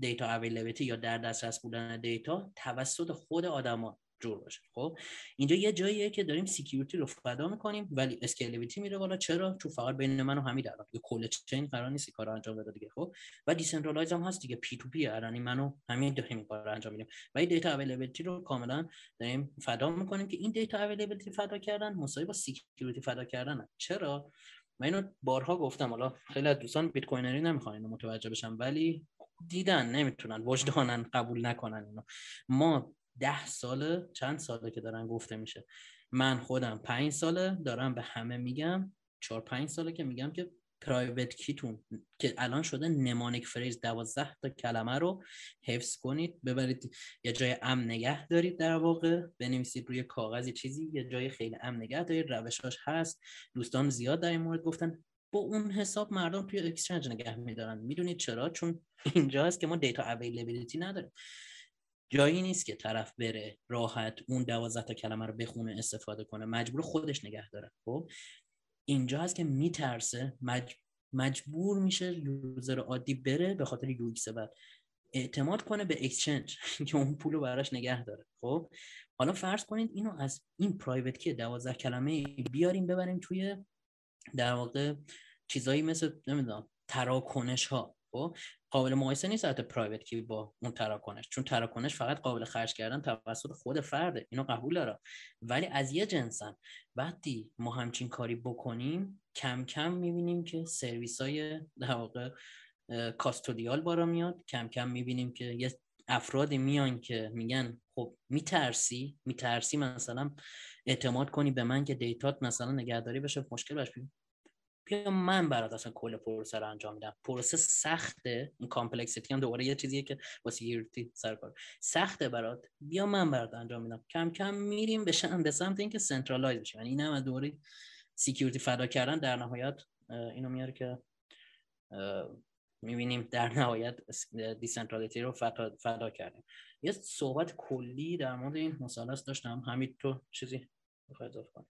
دیتا اویلیبیلیتی یا در دسترس بودن دیتا توسط خود آدما جور باشه. خب اینجا یه جاییه که داریم سکیوریتی رو فدا میکنیم ولی اسکیلبیلیتی میره بالا. چرا؟ چون فقط بین من و حمید الان دیگه کل چین قرار نیست کارو انجام بده دیگه. خب و دیسنترالایز هم هست دیگه، پی تو پی، یعنی من و حمید داریم کارو انجام میدیم ولی دیتا اویلیبیلیتی رو کاملا داریم فدا میکنیم که این دیتا اویلیبیلیتی فدا کردن مساوی با سکیوریتی فدا کردن. چرا؟ من اینو بارها گفتم، حالا خیلی از دوستان بیت کوینری نمیخوان اینو متوجه بشن ولی دیدن نمیتونن، وجدانن قبول نکنن اینو. ما ده ساله، چند ساله که دارن گفته میشه، من خودم پنج ساله دارم به همه میگم، چهار پنج ساله که میگم که پرایوت کیتون که الان شده نمونیک فریز، دوازده تا کلمه رو حفظ کنید، ببرید یه جای امن نگه دارید، در واقع بنویسید روی کاغذ یه چیزی، یه جای خیلی امن نگه دارید. روشاش هست، دوستان زیاد در این مورد گفتن. با اون حساب مردم توی اکسچنج نگه میدارن. میدونید چرا؟ چون اینجاست که ما دیتا اویلیبیلیتی نداریم. جایی نیست که طرف بره راحت اون دوازده تا کلمه رو بخونه استفاده کنه، مجبور خودش نگه داره. خب اینجا هست که میترسه، مج... مجبور میشه یوزر عادی بره به خاطر یو ایکس بعد اعتماد کنه به اکسچنج که اون پولو براش نگه داره. خب حالا فرض کنید اینو از این پرایوت کی دوازده کلمه بیاریم ببریم توی در واقع چیزایی مثل نمیدونم تراکنش ها. خب قابل مقایسه نیست حتی پرایوت کی با اون تراکنش، چون تراکنش فقط قابل خرج کردن توسط خود فرده، اینو قبول دارم، ولی از یه جنسن وقتی ما همچین کاری بکنیم کم کم میبینیم که سرویس‌های در واقع کاستودیال بارا میاد، کم کم میبینیم که یه افرادی میان که میگن خب میترسی میترسی مثلا اعتماد کنی به من که دیتات مثلا نگهداری بشه، مشکل باشه، یا من برات اصلا کل پروسه رو انجام میدم. پروسه سخته، این کامپلکسیتی هم دوباره یه چیزیه که با سکیوریتی سرکار سخته برات، بیا من برات انجام میدم. کم کم میریم به سمت اینکه سنترالایز بشه، یعنی اینم از دوره سکیوریتی فدا کردن در نهایت اینو میاره که میبینیم در نهایت دیسنترالیتی رو فدا فدا کردیم. یه صحبت کلی در مورد این مثلث داشتم، همین تو چیزی می‌خوای اضافه کنی؟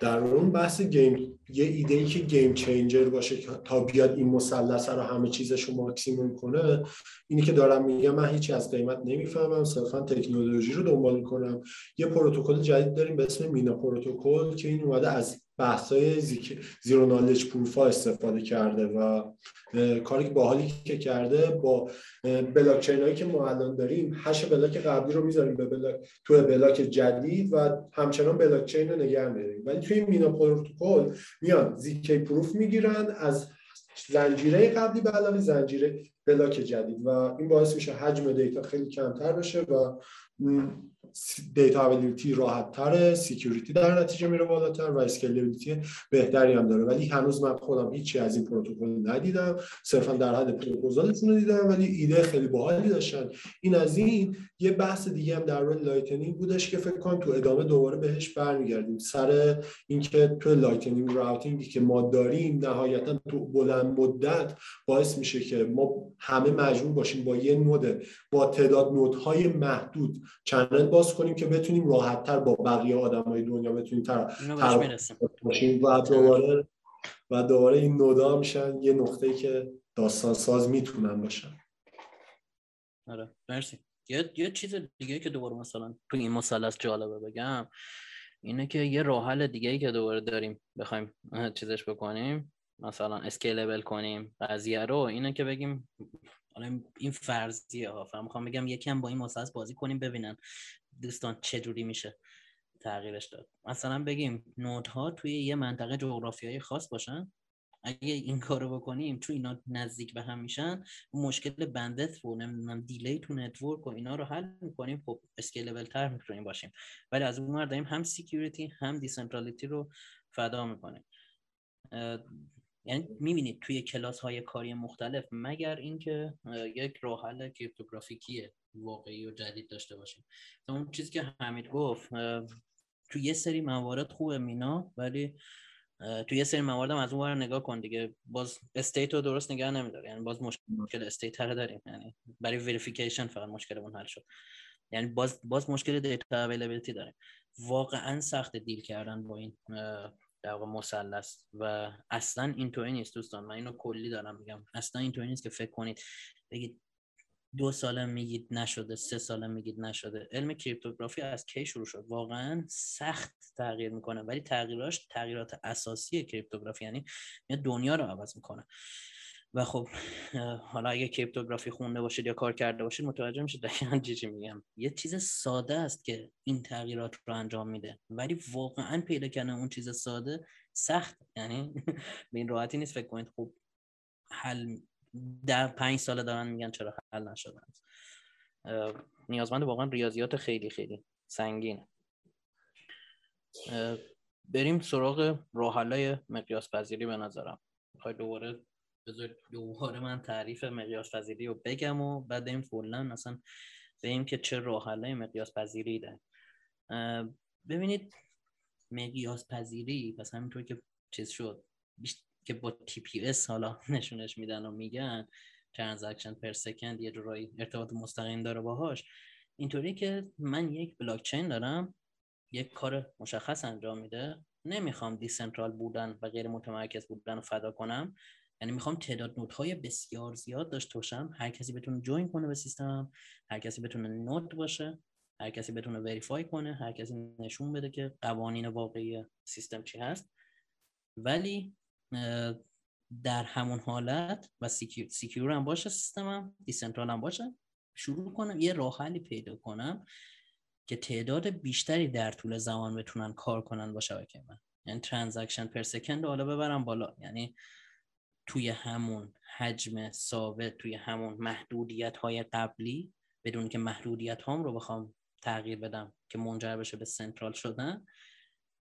در اون بحث گیم، یه ایده ای که گیم چینجر باشه که تا بیاد این مثلث رو همه چیزش رو ماکسیمم کنه، اینی که دارم میگم من هیچی از قیمت نمیفهمم، صرفا تکنولوژی رو دنبال میکنم. یه پروتکل جدید داریم به اسم مینا پروتکل که این اومده از بحثای زیرو نالج پروف ها استفاده کرده و کاری که باحالی که کرده با بلاک چین هایی که ما الان داریم، هش بلاک قبلی رو میذاریم به بلاک تو بلاک جدید و همچنان بلاک چین رو نگه می‌داریم، ولی توی مینا پروتکل میان زیکی پروف میگیرن از زنجیره قبلی به علاوه زنجیره بلاک جدید و این باعث میشه حجم دیتا خیلی کمتر بشه و دیتا اویلیبیلیتی راحت تره، سکیوریتی در نتیجه میره بالاتر و اسکیلبیلیتی بهتری هم داره. ولی هنوز من خودم هیچی از این پروتکل ندیدم، صرفا در حد پروپوزالشون دیدم ولی ایده خیلی باحالی داشتن. این از این. یه بحث دیگه هم در مورد لایتنینگ بودش که فکر کنم تو ادامه دوباره بهش برمیگردیم، سر اینکه تو لایتنینگ راوتینگی که ما داریم نهایتا تو بلند مدت باعث میشه که ما همه مجبور باشیم با یه نود با تعداد نودهای محدود چنل باز کنیم که بتونیم راحت‌تر با بقیه آدمای دنیا بتونیم تر باشیم و دوباره و دوباره این نودا میشن یه نقطه‌ای که داستان ساز میتونن باشن. آره مرسی. یه یه چیز دیگه که دوباره مثلا تو این مثلث جالبه بگم اینه که یه راه حل دیگه‌ای که دوباره داریم بخوایم چیزش بکنیم، مثلا اسکیلبل کنیم قضیه رو، اینه که بگیم الان این فرضیه ها، فهم می‌خوام بگم یکم با این مثلث بازی کنیم ببینن دوستان چه جوری میشه تغییرش داد. مثلا بگیم نودها توی یه منطقه جغرافیایی خاص باشن، اگه این کارو بکنیم چون اینا نزدیک به هم میشن، مشکل بندت و نمیدونم دیلی تو نتورک و اینا رو حل میکنیم، خب اسکیلبل تر میتونیم باشیم. ولی از اون ور داریم هم سکیوریتی هم دیسنترالیتی رو فدا میکنیم. یعنی میبینید توی کلاس های کاری مختلف، مگر اینکه یک راه حل کریپتوگرافیکیه واقعی و جدید داشته باشیم. اون چیزی که حمید گفت توی یه سری موارد خوبه مینا، ولی توی یه سری موارد هم از اون ور نگاه کن دیگه، باز استیت رو درست نگاه نمیداره، یعنی باز مشکل استیت رو داریم، یعنی برای وریفیکیشن فقط مشکلمون حل شد، یعنی باز باز مشکل دیتا اویلیبیلیتی داریم. واقعا سخت دیل کردن با این در واقع مثلث و اصلا اینطوری نیست دوستان، من اینو کلی دارم میگم، اصلا اینطوری نیست که فکر کنید بگید دو ساله میگید نشده، سه ساله میگید نشده. علم کریپتوگرافی از کی شروع شد؟ واقعا سخت تغییر میکنه، ولی تغییراش تغییرات اساسی کریپتوگرافی، یعنی دنیا رو عوض میکنه. و خب حالا اگه کریپتوگرافی خونده باشید یا کار کرده باشید متوجه میشید دقیقاً چی میگم. یه چیز ساده است که این تغییرات رو انجام میده، ولی واقعا پیدا کردن اون چیز ساده سخت، یعنی به این راحتی نیست فکر کنید خب حل در پنج ساله دارن میگن چرا حل نشدن. نیازمند واقعا ریاضیات خیلی خیلی سنگینه. بریم سراغ راه‌حل‌های مقیاس پذیری. به نظرم میخوای دوباره بذار دوباره من تعریف مقیاس پذیری رو بگم و بعد این کلا مثلا ببینیم که چه راه‌حل‌های مقیاس پذیری داره. ببینید مقیاس پذیری پس همینطور که چیز شد که با تی پی اس حالا نشونش میدن و میگن ترانزکشن پر سکند، یه جورایی ارتباط مستقیم داره باهاش. اینطوری که من یک بلاک چین دارم، یک کار مشخص انجام میده، نمیخوام دیسنترال بودن و غیر متمرکز بودن رو فدا کنم، یعنی میخوام تعداد نودهای بسیار زیاد داشته باشم، هر کسی بتونه جوین کنه به سیستم، هر کسی بتونه نود باشه، هر کسی بتونه وریفای کنه، هر کسی نشون بده که قوانین واقعی سیستم چی هست. ولی در همون حالت و سیکیور, سیکیور هم باشه، سیستمم دیسنترال هم باشه، شروع کنم یه راه حلی پیدا کنم که تعداد بیشتری در طول زمان بتونن کار کنن با شبکه من، یعنی ترانزکشن پر سکند حالا ببرم بالا، یعنی توی همون حجم ثابت، توی همون محدودیت های قبلی، بدون که محدودیت هام رو بخوام تغییر بدم که منجر بشه به سنترال شدن،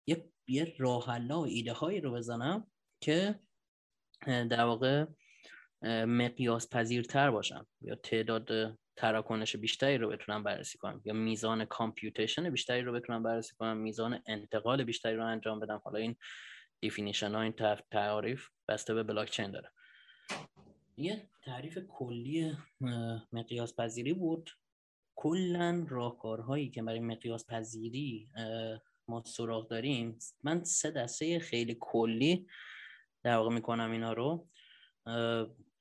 یه, یه راه حل و ایده هایی رو بزنم که در واقع مقیاس پذیرتر باشم، یا تعداد تراکنش بیشتری رو بتونم بررسی کنم، یا میزان کامپیوتیشن بیشتری رو بتونم بررسی کنم، میزان انتقال بیشتری رو انجام بدم. حالا این دیفینیشن ها، این تعاریف بسته به بلاک چین داره. یه تعریف کلی مقیاس پذیری بود. کلا راهکارهایی که برای مقیاس پذیری ما سراغ داریم، من سه دسته خیلی کلی در واقع میکنم اینا رو.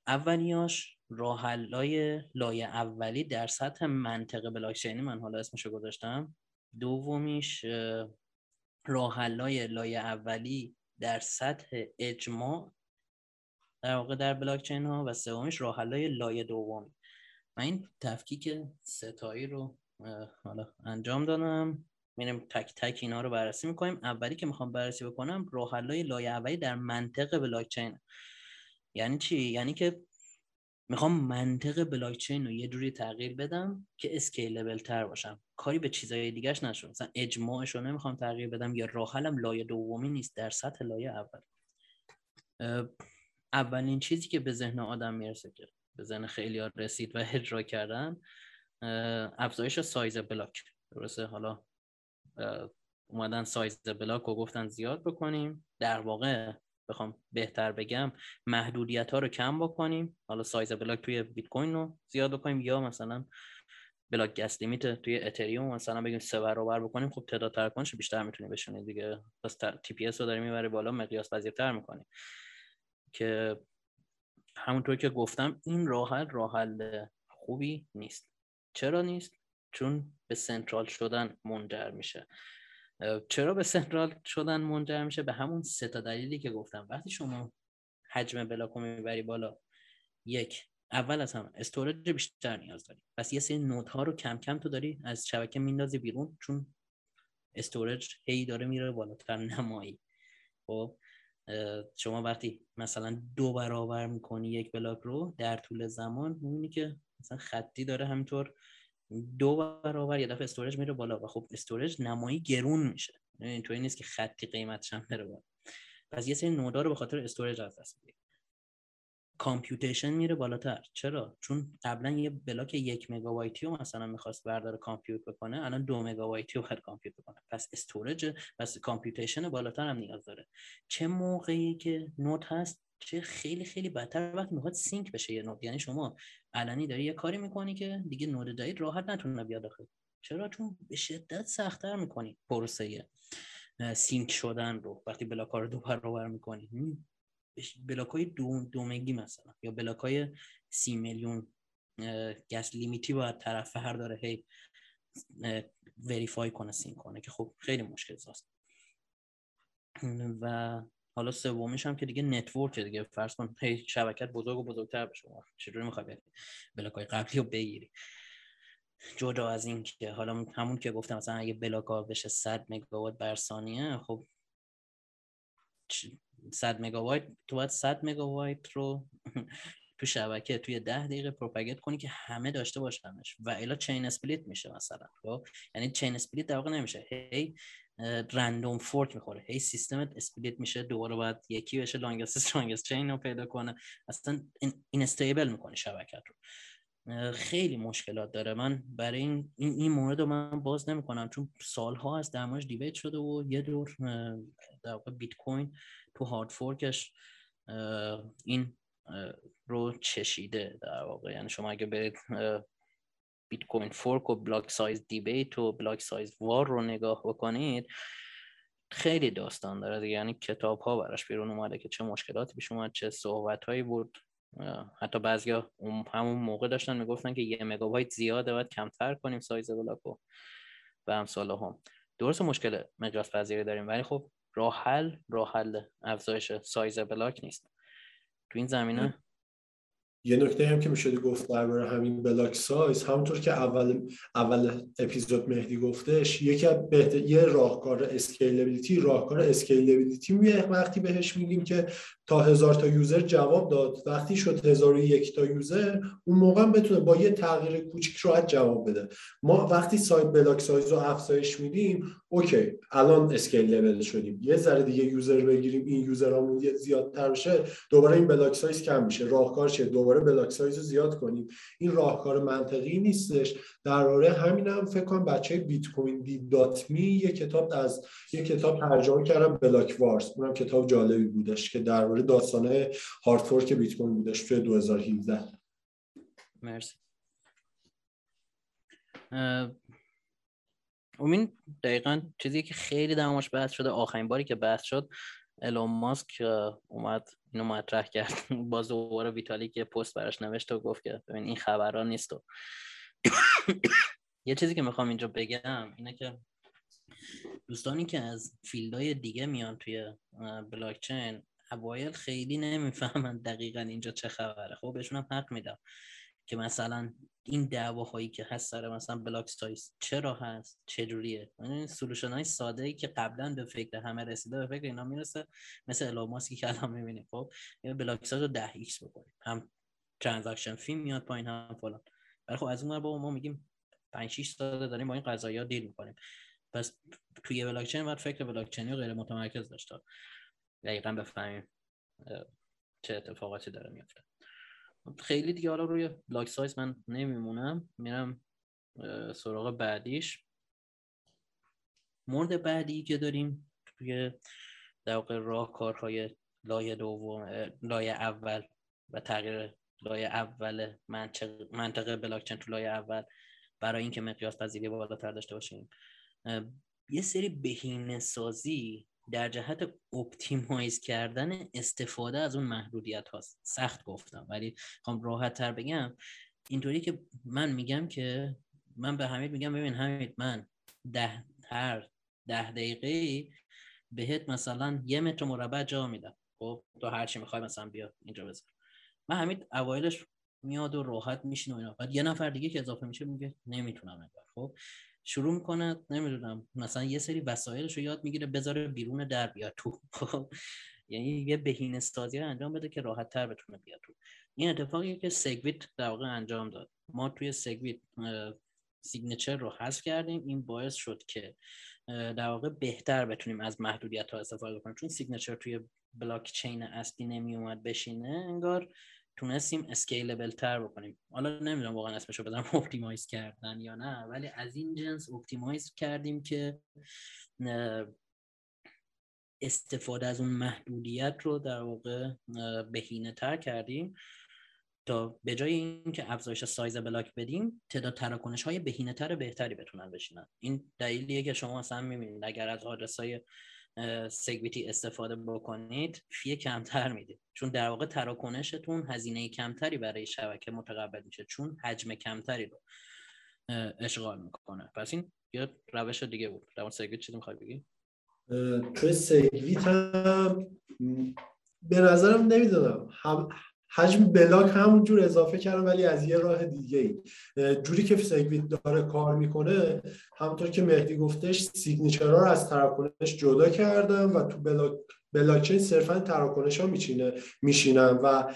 اولیاش راه حل‌های لایه اولی در سطح منطقه بلاک چینی، من حالا اسمشو گذاشتم. دومیش راه حل‌های لایه اولی در سطح اجماع در واقع در بلاک چین ها. و سومیش راه حل‌های لایه دوم. من این تفکیک ستایی رو حالا انجام دادم، میریم تک تک اینا رو بررسی میکنیم. اولی که میخوام بررسی بکنم راه حل‌های لایه اولی در منطقه بلاک چین. یعنی چی؟ یعنی که میخوام منطقه بلاک چین رو یه جوری تغییر بدم که اسکیلبل تر باشم، کاری به چیزای دیگه‌اش نشه، مثلا اجماعش رو نمیخوام تغییر بدم، یا راه حلم لایه دومی نیست، در سطح لایه اول. اولین چیزی که به ذهن آدم میرسه، که به ذهن خیلی‌ها رسید و اجرا کردن، افزایش سایز بلاک. درسته، حالا اومدن سایز بلاک رو گفتن زیاد بکنیم، در واقع بخوام بهتر بگم محدودیت ها رو کم بکنیم، حالا سایز بلاک توی بیت کوین رو زیاد بکنیم، یا مثلا بلاک گس لیمیت توی اتریوم مثلا بگیم سه برابر بکنیم، خب تعداد تراکنش بیشتر میتونی بشونی دیگه. پس تی پی اس رو داره میبره بالا، مقیاس پذیرتر میکنیم. که همونطور که گفتم این راه حل راه حل خوبی نیست. چرا نیست؟ چون به سنترال شدن منجر میشه. چرا به سنترال شدن منجر میشه؟ به همون سه تا دلیلی که گفتم. وقتی شما حجم بلاک رو میبری بالا، یک، اول از همه استوریج بیشتر نیاز داری، پس یه سری نودها رو کم کم تو داری از شبکه میندازی بیرون، چون استوریج هی داره میره بالاتر، نمایی. خب شما وقتی مثلا دو برابر میکنی یک بلاک رو در طول زمان، میبینی که مثلا خطی داره همینطور دو برابر یه دفعه استوریج میره بالا و خب استوریج نمایی گرون میشه، یعنی اینطوری نیست که خطی قیمتش هم بره بالا. پس یه سری نودا رو به خاطر استوریج از دست میدی. کامپیوتیشن میره بالاتر. چرا؟ چون قبلا یه بلاک یک مگابایتی رو مثلا می‌خواست برداره کامپیوت بکنه، الان دو مگابایتی رو باید کامپیوت بکنه. پس استوریج، پس کامپیوتیشن بالاتر هم نیاز داره. چه موقعی که نود هست، چه خیلی خیلی بدتر وقتی میخواد سینک بشه یه نود. یعنی شما علنی داری یه کاری میکنی که دیگه نود دایت راحت نتونه بیاد داخل. چرا؟ چون به شدت سخت‌تر می‌کنی پروسه سینک شدن رو. وقتی بلاک ها رو دو برابر می‌کنی، بلاک‌های دو دومگی مثلا یا بلاک‌های سی میلیون گس لیمیتی باید طرف هر داره هی وریفای کنه، سین کنه، که خب خیلی مشکل ساز. و حالا سومیش هم که دیگه نتورک دیگه، فرض کن هی شبکت بزرگ و بزرگتر بشه، چجوری می‌خوای بلاک‌های قبلی رو بگیری؟ جدا از این که حالا همون که گفتم مثلا اگه بلاک‌ها بشه صد مگاوات بر ثانیه، خب صد مگاوایت تو باید صد مگاوایت رو تو شبکه توی ده دقیقه پروپاگیت کنی که همه داشته باشنش، و الا چین اسپلیت میشه مثلا. خب یعنی چین اسپلیت در واقع نمیشه، هی رندوم فورک میخوره، هی سیستمت اسپلیت میشه، دوباره باید یکی بشه لانگست لانگست چین رو پیدا کنه، اصلا این استیبل میکنه شبکه رو. خیلی مشکلات داره. من برای این این مورد رو من باز نمیکنم، چون سالها از در موردش دیبیت شده و یه دور در واقع بیت کوین تو هارد فورکش این رو چشیده در واقع. یعنی شما اگه برید بیت کوین فورک و بلاک سایز دیبیت و بلاک سایز وار رو نگاه بکنید، خیلی داستان داره دیگه. یعنی کتاب ها براش بیرون اومده که چه مشکلاتی پیش اومد، چه صحبت هایی بود. حتی بعضیا همون موقع داشتن میگفتن که یه مگابایت زیاده، باید کمتر کنیم سایز بلاکو و امثال هم. درست مشکل مقیاس پذیری داریم، ولی خب راه حل راه حل افزایش سایز بلاک نیست تو این زمینه. یه نکته هم که میشد گفت درباره همین بلاک سایز، همونطور که اول اول اپیزود مهدی گفتش، یکی از بهتر یه راهکار اسکیلبیلیتی راهکار اسکیلبیلیتی وقتی بهش میگیم که تا هزار تا یوزر جواب داد، وقتی شد هزار و یک تا یوزر، اون موقع هم بتونه با یه تغییر کوچیک راحت جواب بده. ما وقتی سایت بلاک سایز رو افزایش میدیم، اوکی الان اسکیل لول شدیم، یه ذره دیگه یوزر بگیریم، این یوزرامون یه زیادتر بشه، دوباره این بلاک سایز کم میشه، راهکار چه دوباره بلاک سایز رو زیاد کنیم. این راهکار منطقی نیستش. در آره همینم فکر کنم بچه بیت کوین دی دات می یه کتاب از یه کتاب ترجمه کردم، بلاک وارز، اونم کتاب جالبی بودش که در داستانه هارد فورک بیت کوین بودش توی دو هزار و هفده. مرسی. امین دقیقاً چیزی که خیلی درماش بحث شده، آخرین باری که بحث شد الان ماسک اومد اینو مطرح کرد، باز دوباره ویتالیک یه پست براش نوشت و گفت که ببین این خبرها نیست. و یه چیزی که میخوام اینجا بگم اینه که دوستانی که از فیلدهای دیگه میان توی بلاکچین، اوایل خیلی نمیفهمن دقیقاً اینجا چه خبره. خب بهشون هم حق میدم که مثلا این دعواهایی که هست سر مثلا بلاک سایز چرا هست، چه جوریه، یعنی سولوشن‌های ساده‌ای که قبلا به فکر همه رسیده به فکر اینا میرسه، مثل الان ماسکی که الان میبینیم. خب یا بلاک سایز رو ده ایکس بکنیم، هم ترانزکشن فی میاد پایین، هم فلان. ولی خب از اون ور با ما میگیم پنج شش سال داریم با این قضایا دیل می‌کنیم. پس توی بلاک چین بعد فکر بلاک چینی غیر متمرکز داشته، دقیقاً بفهمیم چه اتفاقاتی داره میفته. خیلی دیگه حالا روی بلاک سایز من نمیمونم، میرم سراغ بعدیش. مورد بعدی که داریم توی در واقع راهکارهای لایه دوم، لایه اول و تغییر لایه اول منطقه, منطقه بلاک چین تو لایه اول، برای اینکه مقیاس پذیری بالاتر داشته باشیم، یه سری بهینه سازی در جهت اپتیمایز کردن استفاده از اون محدودیت هاست. سخت گفتم ولی خواهم راحت تر بگم، اینطوری که من میگم که من به حمید میگم ببین حمید، من ده هر ده دقیقه بهت مثلا یه متر مربع جا میدم، خب تو هر چی میخوای مثلا بیا اینجا بذار. من حمید اوایلش میاد و راحت میشینه و اینا، بعد یه نفر دیگه که اضافه میشه میگه نمیتونم انگار. خب شروع میکنه نمیدونم مثلا یه سری وسایلش رو یاد میگیره بذاره بیرون در بیاد تو. یعنی یه بهینه سازی رو انجام بده که راحت تر بتونه بیاد رو. این اتفاقی که سگویت در واقع انجام داد. ما توی سگویت سیگنچر رو حذف کردیم، این باعث شد که در واقع بهتر بتونیم از محدودیت ها استفاده کنیم، چون سیگنچر توی بلاک چین اصلی نمی اومد بشینه، انگار تونستیم اسکیلبل تر بکنیم. حالا نمیدونم واقعا اسمشو بزنم اپتیمایز کردن یا نه، ولی از این جنس اپتیمایز کردیم که استفاده از اون محدودیت رو در واقع بهینه تر کردیم تا به جای اینکه افزایش سایز بلاک بدیم، تعداد تراکنش های بهینه تر بهتری بتونن بشینن. این دلیلیه که شما اصلا میبینید اگر از آدرس های سگویتی استفاده بکنید فی کمتر میدید، چون در واقع تراکنشتون هزینه کمتری برای شبکه متقبل میشه، چون حجم کمتری رو اشغال میکنه. پس این یه روش دیگه بود. در مورد سگویت چی میخوای بگی؟ توی سگویت هم به نظرم نمیدادم هم حجم بلاک همونجور اضافه کردم، ولی از یه راه دیگه ای. جوری که سگویت داره کار میکنه، همونطور که مهدی گفتش، سیگنیچرها رو از تراکنش جدا کردم و تو بلاک بلاکچین صرفا تراکنش ها میچینه میشینن و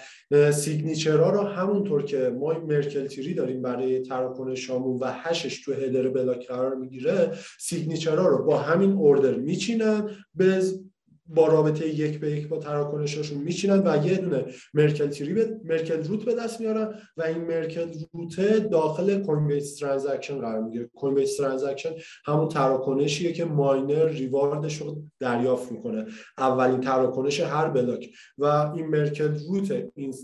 سیگنیچرها رو همونطور که ما این مرکل تیری داریم برای تراکنش هامون و هشش تو هدر بلاک قرار میگیره، سیگنیچرها رو با همین اوردر میچینن، به با رابطه یک به یک با تراکنشاشون میچینن و یه دونه مرکل تری به مرکل روت به دست میارن و این مرکل روت داخل کوین بیس ترانزکشن قرار میگیره. کوین بیس ترانزکشن همون تراکنشیه که ماینر ریواردش رو دریافت میکنه، اولین تراکنش هر بلاک، و این مرکل روت این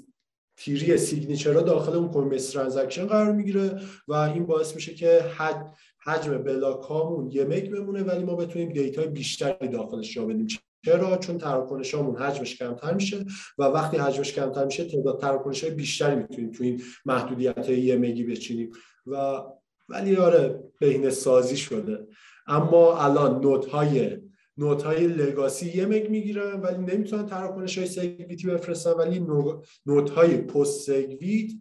تیری سیگنیچرها داخل اون کوین بیس ترانزکشن قرار میگیره و این باعث میشه که حد حجم بلاک هامون یک مگ بمونه، ولی ما بتونیم دیتای بیشتری داخلش جا بدیم. چرا؟ چون تراکنشامون حجمش کمتر میشه و وقتی حجمش کمتر میشه تعداد تراکنش‌های بیشتری میتونیم تو این محدودیت‌های یه مگی بچینیم و ولی آره بهینه سازی شده. اما الان نودهای نودهای لگاسی یه مگ میگیرن ولی نمیتونن تراکنش‌های سگویتی بفرستن، ولی نودهای پست سگویت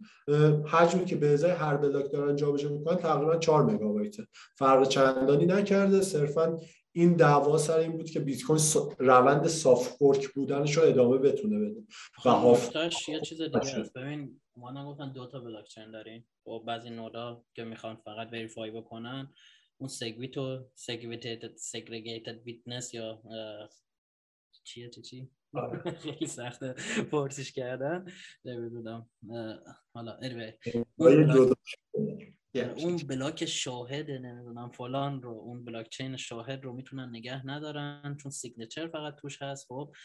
حجمی که به ازای هر بلاک دارن جابجا میکنن تقریبا چهار مگابایت، فرق چندانی نکرده. صرفاً این دعوا سر این بود که بیت کوین روند سافت فورک بودنش رو ادامه بتونه بده. و هافتاش یه چیز دیگه است. ببین ما نگفتن دو تا بلاک چین داریم و بعضی نودا که میخوان فقط وریفای بکنن اون سگویت و سگریگیتد سگریگیتد ویتنس یا چیه چی چی خیلی سخته پرسش کردن نمیدونم. حالا anyway اون بلاک شاهد نمیدونم فلان رو، اون بلاک چین شاهد رو میتونن نگه ندارن چون سیگنچر فقط توش هست. خب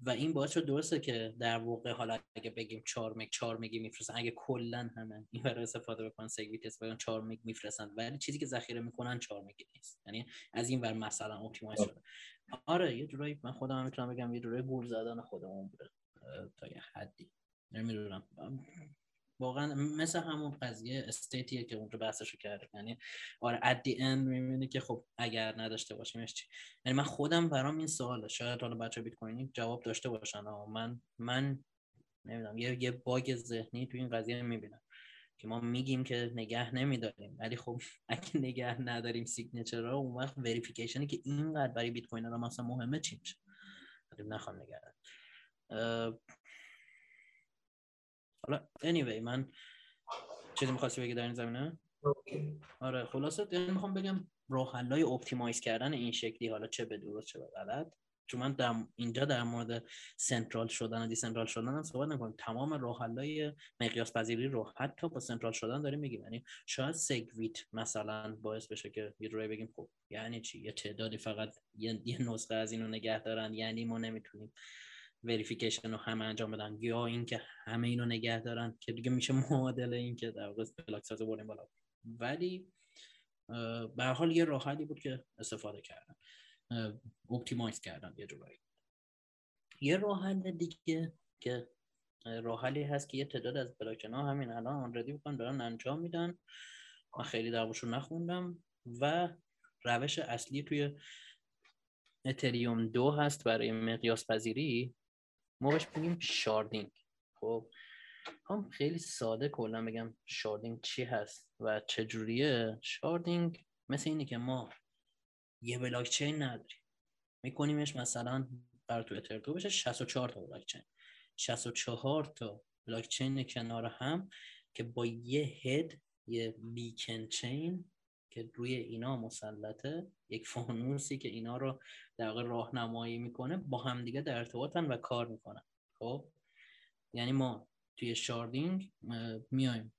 و این باعث شد درسته که در واقع حالا اگه بگیم چهار مگ چهار مگی میفرستن، اگه کلا همه این برای استفاده بکنن سگویت استفاده چهار مگ میفرستن، ولی چیزی که ذخیره میکنن چهار مگ نیست. یعنی از این ور مثلا اپتیمایز شده. آره یه جورایی من خودم میتونم بگم یه جورایی گول زدن خودمون بوده تا یه حدی. نمیدونم واقعا مثل همون قضیه استیتیه که اونجا بحثشو کرد. یعنی آره at the end میبینی که خب اگر نداشته باشیمش چی؟ یعنی من خودم برام این سواله، شاید حالا بچه بیت کوینی جواب داشته باشن، اما من من نمیدونم یه یه باگ ذهنی تو این قضیه میبینم که ما میگیم که نگه نمیداریم، ولی خب اگه نگه نداریم سیگنچرها اون وقت وریفیکیشنی که اینقدر برای بیت کوینرها مثلا مهمه چی میشه؟ حتما نخوام نگه دارم. حالا anyway من چیزی می‌خواستی بگی در این زمینه؟ اوکی. آره خلاصه یعنی می‌خوام بگم راه حل‌های اپتیمایز کردن این شکلی، حالا چه به درست چه به غلط، چون من در اینجا در مورد سنترال شدن و دیسنترال شدن هم صحبت نمی‌کنم، تمام راه حل‌های مقیاس پذیری رو حتی با سنترال شدن داریم میگیم. یعنی شاید سگویت مثلا باعث بشه که یه جوری بگیم خب یعنی چی یه تعدادی فقط یه, یه نسخه از اینو نگه دارن، یعنی ما نمی‌تونیم وریفیکیشن رو همه انجام بدن، یا اینکه همه اینو نگه دارن که دیگه میشه معادله این که در واقع بلاک ساز بریم بالا. ولی به هر حال یه راه حلی بود که استفاده کردن، اپتیمایز کردن یه جورایی. یه راه حل دیگه که راه حلی هست که یه تعداد از بلاکچین‌ها همین الان آنردی بکنن دارن انجام میدن، من خیلی دربارشون نخوندم، و روش اصلی توی اتریوم دو هست برای مقیاس پذیری، ما بهش میگیم شاردینگ. خب هم خیلی ساده کلا بگم شاردینگ چی هست و چه جوریه. شاردینگ مثل اینه که ما یه بلاک چین نداریم، میکنیمش مثلا بر تو اتر دو بشه شصت و چهار تا بلاک چین، شصت و چهار تا بلاک چین کنار هم که با یه هد، یه بیکن چین که روی اینا مسلطه، یک فانوسی که اینا رو در واقع راهنمایی میکنه، با هم دیگه در ارتباطن و کار میکنن. خب یعنی ما توی شاردینگ میایم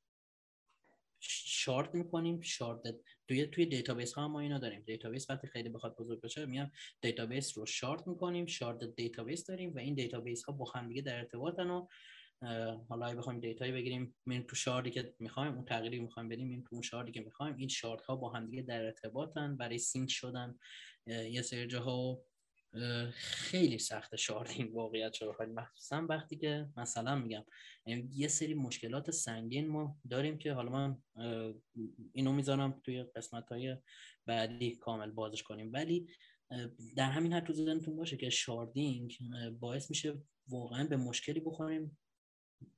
شارد میکنیم، شارد توی توی دیتابیس ها ما اینو داریم. دیتابیس وقتی خیلی بخواد بزرگ بشه میام دیتابیس رو شارد میکنیم، شارد دیتابیس داریم و این دیتابیس ها با هم دیگه در ارتباطن و حالا اگه بخوایم دیتایی بگیریم میریم تو شاردی که میخوایم، اون تغییری که میخوایم بدیم میریم تو اون شاردی که میخوایم. این شاردها با هم دیگه در ارتباطن برای سینک شدن یه سری جاها. خیلی سخت شاردینگ واقعیت شده، خیلی مخصوصا وقتی که مثلا میگم یه سری مشکلات سنگین ما داریم که حالا من اینو میذارم توی قسمت‌های بعدی کامل بازش کنیم، ولی در همین حد تو ذهنتون باشه که شاردینگ باعث میشه واقعا به مشکلی بخوریم،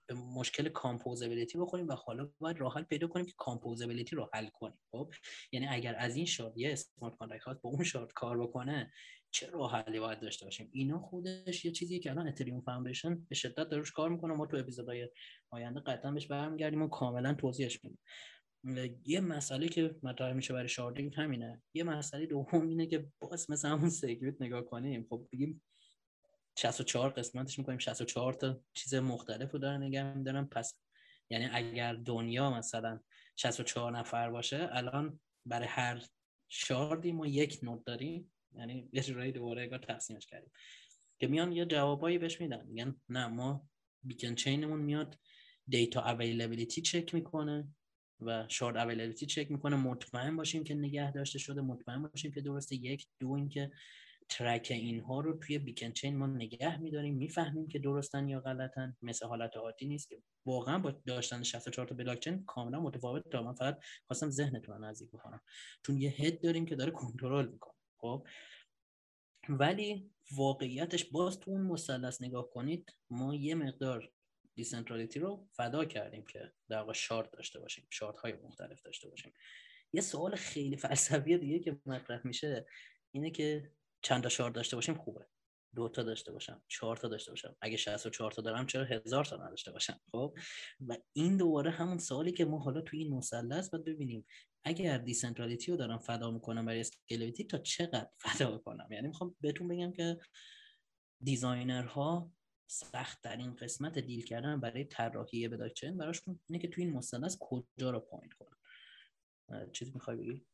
به مشکل کامپوزیبیلیتی بخوریم و حالا باید راه حل پیدا کنیم که کامپوزیبیلیتی رو حل کنیم. خب یعنی اگر از این شارد یه اسمارت کانترکت با اون شارد کار بکنه چه راه حلی باید داشته باشیم؟ اینا خودش یه چیزیه که الان اتریوم فاندیشن به شدت داروش کار میکنه، ما تو اپیزودهای آینده قطعا بهش برمیگردیم و کاملا توضیحش میدیم. یه مسئله که مطرح میشه برای شاردینگ همینه. یه مسئله دوم اینه که باز مثلا اون سگریت نگاه کنیم، خب بگیم شصت و چهار قسمتش میکنیم، شصت و چهار تا چیز مختلف رو داره نگه میدارم. پس یعنی اگر دنیا مثلا شصت و چهار نفر باشه، الان برای هر شاردی ما یک نود داریم، یعنی یه جورایی دوباره اگر تقسیمش کردیم که میان یه جوابایی بهش میدن، میگن نه ما بیکن چینمون میاد دیتا اویلیبیلیتی چک میکنه و شارد اویلیبیلیتی چک میکنه، مطمئن باشیم که نگه داشته شده، مطمئن باشیم که درسته. یک دو این که ترک اینها رو توی بیکن چین ما نگه می‌داریم، می‌فهمیم که درستن یا غلطن. مثل حالت عادی نیست که واقعا با داشتن شصت و چهار تا بلاک چین کاملا متفاوت تا. من فقط خواستم ذهنتون رو نزدیک بکنم، چون یه هد داریم که داره کنترل می‌کنه. خب ولی واقعیتش باز تو اون مثلث نگاه کنید، ما یه مقدار دیسنترالیتی رو فدا کردیم که در واقع شارت داشته باشیم، شارت‌های مختلف داشته باشیم. یه سوال خیلی فلسفی دیگه که مطرح میشه اینه که چند تا شارد داشته باشیم خوبه؟ دو تا داشته باشم، چهار تا داشته باشم؟ اگه شصت و چهار تا دارم چرا هزار تا نداشته باشم؟ خب و این دوباره همون سوالی که ما حالا توی این مثلث باید ببینیم، اگر دیسنترالیتی رو دارم فدا میکنم برای اسکیلابیلیتی تا چقدر فدا کنم. یعنی میخوام بهتون بگم که دیزاینرها سخت ترین قسمت دیل کردن برای طراحی بلاک چین براشون اینه که توی این مثلث کجا رو پوینت کنم. چیزی میخوای بگی؟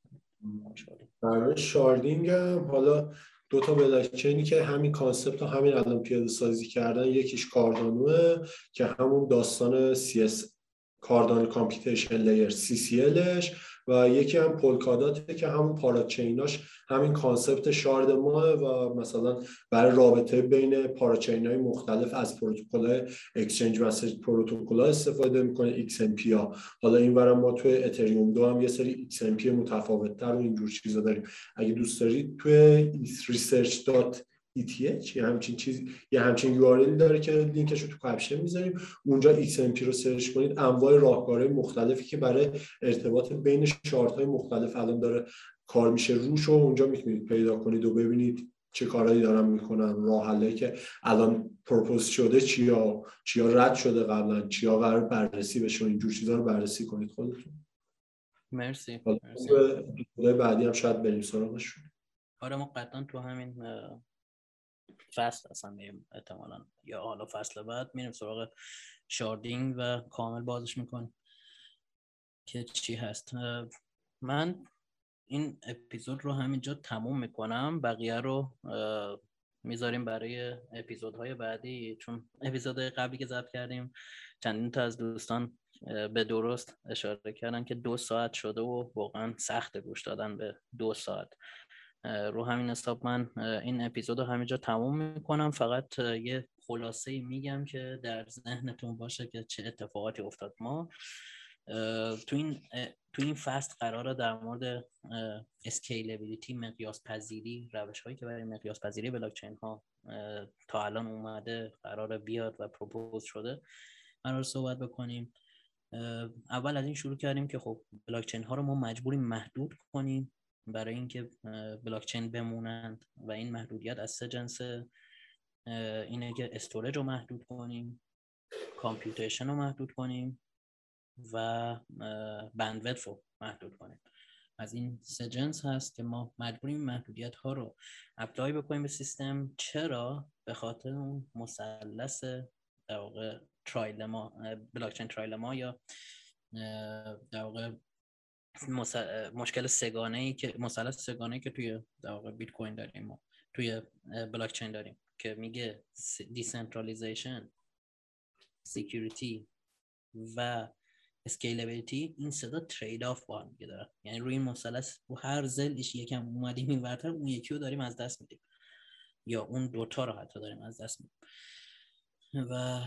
برای شاردینگ هم حالا دو تا بلاک چینی که همین کانسپت رو همین الان پیاده سازی کردن، یکیش کاردانوه که همون داستان سی اس کاردانو کامپیوتیشن لیر سی سی الش، و یکی هم پولکاداته که همون پاراچیناش همین کانسپت شارد ماه و مثلا برای رابطه بین پاراچین‌های مختلف از پروتکل‌های اکسچنج مسیج پروتکل‌ها استفاده می‌کنه، ایکس ام پی ها. حالا اینورا ما توی اتریوم دو هم یه سری ایکس ام پی متفاوت‌تر و اینجور چیزا داریم. اگه دوست دارید توی ریسرچ دات ای تی اچ یه همچین چیز، یه همچین یو آر ال داره که لینکش رو تو کپشن میذاریم، اونجا ایکس ام پی رو سرچ کنید. انواع راهکارهای مختلفی که برای ارتباط بین شاردهای مختلف الان داره کار میشه روش و اونجا میتونید پیدا کنید و ببینید چه کارهایی دارن میکنن، راه حلایی که الان پروپوز شده چیا، چیا رد شده قبلا، چیا قرار بررسی بشه، اینجور چیزا رو بررسی کنید خودتون. مرسی. مرسی. بعدی هم شاید بریم سراغش. آره ما قطعا تو همین فصل اصلا میریم احتمالا، یا حالا فصل بعد میریم سراغ شاردینگ و کامل بازش میکنیم که چی هست. من این اپیزود رو همینجا تموم میکنم، بقیه رو میذاریم برای اپیزودهای بعدی، چون اپیزودهای قبلی که ضبط کردیم چندین تا از دوستان به درست اشاره کردن که دو ساعت شده و واقعا سخت گوش دادن به دو ساعت. رو همین حساب من این اپیزود رو همینجا تموم میکنم. فقط یه خلاصه میگم که در ذهنتون باشه که چه اتفاقاتی افتاد. ما تو این تو این فصل قراره در مورد اسکیلابیلیتی، مقیاس پذیری، روش هایی که برای مقیاس پذیری بلاک چین ها تا الان اومده قراره بیاد و پروپوز شده قراره صحبت بکنیم. اول از این شروع کردیم که خب بلاک چین ها رو ما مجبوریم محدود کنیم برای اینکه بلاک چین بمونند و این محدودیت از سه جنس اینه که استوریج رو محدود کنیم، کامپیوتیشن رو محدود کنیم و بندویدت رو محدود کنیم. از این سه جنس هست که ما مجبوریم محدودیت ها رو اپلای بکنیم به سیستم. چرا؟ به خاطر اون مثلث در واقع ترایلما، بلاکچین ترایلما، یا در واقع مشکل سگانه‌ای که مثلث سگانه‌ای که توی در واقع بیت کوین داریم و توی بلاکچین داریم که میگه دیسنترالیزیشن، سکیوریتی و اسکیلابیلیتی. این صدا ترید آف با هم دیگه دارن، یعنی روی این مثلث رو هر ذلش یکم اومدیم این ورتر، اون یکی رو داریم از دست میدیم یا اون دوتا رو حتی داریم از دست میدیم. و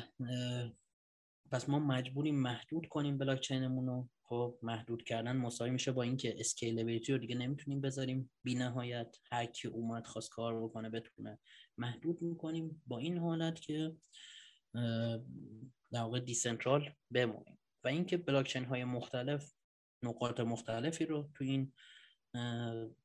پس ما مجبوریم محدود کنیم بلاکچینمون رو. خب محدود کردن مساوی میشه با اینکه اسکیلابیلیتی رو دیگه نمیتونیم بذاریم بی نهایت، هر کی اومد خواست کار بکنه بتونه. محدود میکنیم با این حالت که در واقع دیسنترال بمونیم. و اینکه بلاکچین های مختلف نقاط مختلفی رو تو این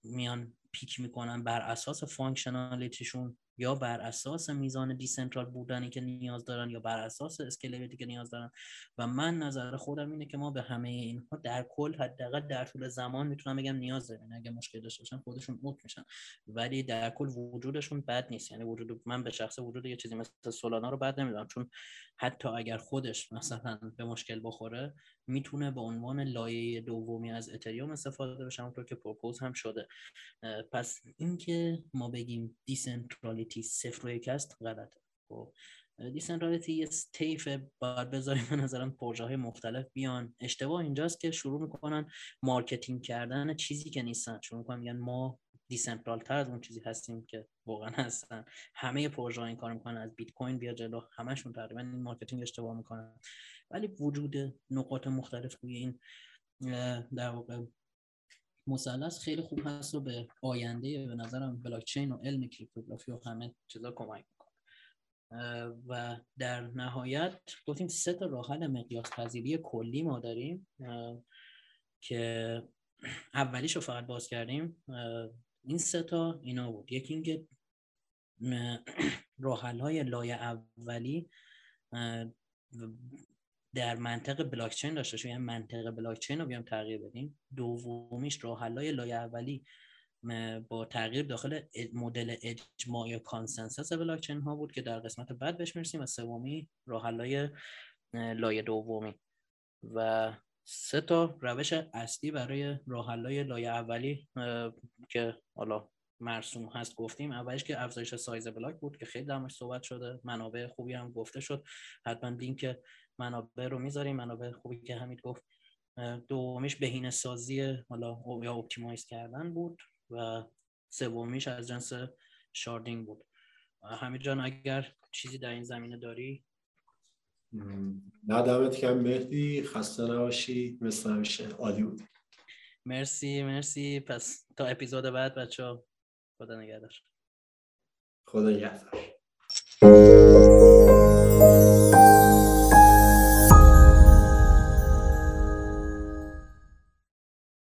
میان پیک میکنن بر اساس فانکشنالیتیشون، یا بر اساس میزان دیسنترال بودنی که نیاز دارن، یا بر اساس اسکیلابیلیتی که نیاز دارن. و من نظر خودم اینه که ما به همه اینها در کل حداقل در طول زمان میتونم بگم نیاز دارن. اگه مشکل داشته باشن خودشون اوت میشن، ولی در کل وجودشون بد نیست. یعنی وجود من به شخص وجود یه چیزی مثل سولانا رو بد نمیدونم، چون حتی اگر خودش مثلا به مشکل بخوره میتونه به عنوان لایه دومی از اتریوم استفاده بشه، اونطور که پروپوز هم شده. پس اینکه ما بگیم دیسنترالیتی صفر و یک است غلطه. خب دیسنترالیتی یه طیفه، باید بذاریم به نظرم پروژه های مختلف بیان. اشتباه اینجاست که شروع میکنن مارکتینگ کردن چیزی که نیستن، شروع میکنن میگن ما دیسنترال تر از اون چیزی هستیم که واقعا هستن. همه پروژه ها این کار میکنن، از بیت کوین بیا جلو همشون تقریبا این مارکتینگ اشتباه میکنن. ولی وجود نقاط مختلف توی این در واقع مثلث خیلی خوب هست و به آینده به نظرم بلاکچین و علم کریپتوگرافی و همه چیزا کمک میکنه. و در نهایت گفتیم سه تا راه حل مقیاس پذیری کلی ما داریم که اولیش رو فقط باز کردیم. این سه تا اینا بود. یکی اینکه راه حل‌های لایه اولی در منطقه بلاکچین داشته شو، یعنی منطقه بلاکچین رو بیام تغییر بدیم. دومیش راه حل‌های لایه اولی با تغییر داخل مدل اجماع یا کانسنسس بلاکچین ها بود که در قسمت بعد بهش میرسیم. و سومی راه حل‌های لایه دومی. و سه تا روش اصلی برای راه حل‌های لایه اولی که حالا مرسوم هست گفتیم. اولش که افزایش سایز بلاک بود که خیلی درمش صحبت شده، منابع خوبی هم گفته شد، حتما لینک منابع رو میذاریم، منابع خوبی که حمید گفت. دومیش بهینه سازی حالا یا اپتیمایز کردن بود. و سومیش از جنس شاردینگ بود. حمید جان اگر چیزی در این زمینه داری؟ نه دمت کم مهدی، خسته نباشی، مثل همیشه عالی بود. مرسی مرسی. پس تا اپیزود بعد بچه‌ها، خدا نگهدار. خدا نگهدار.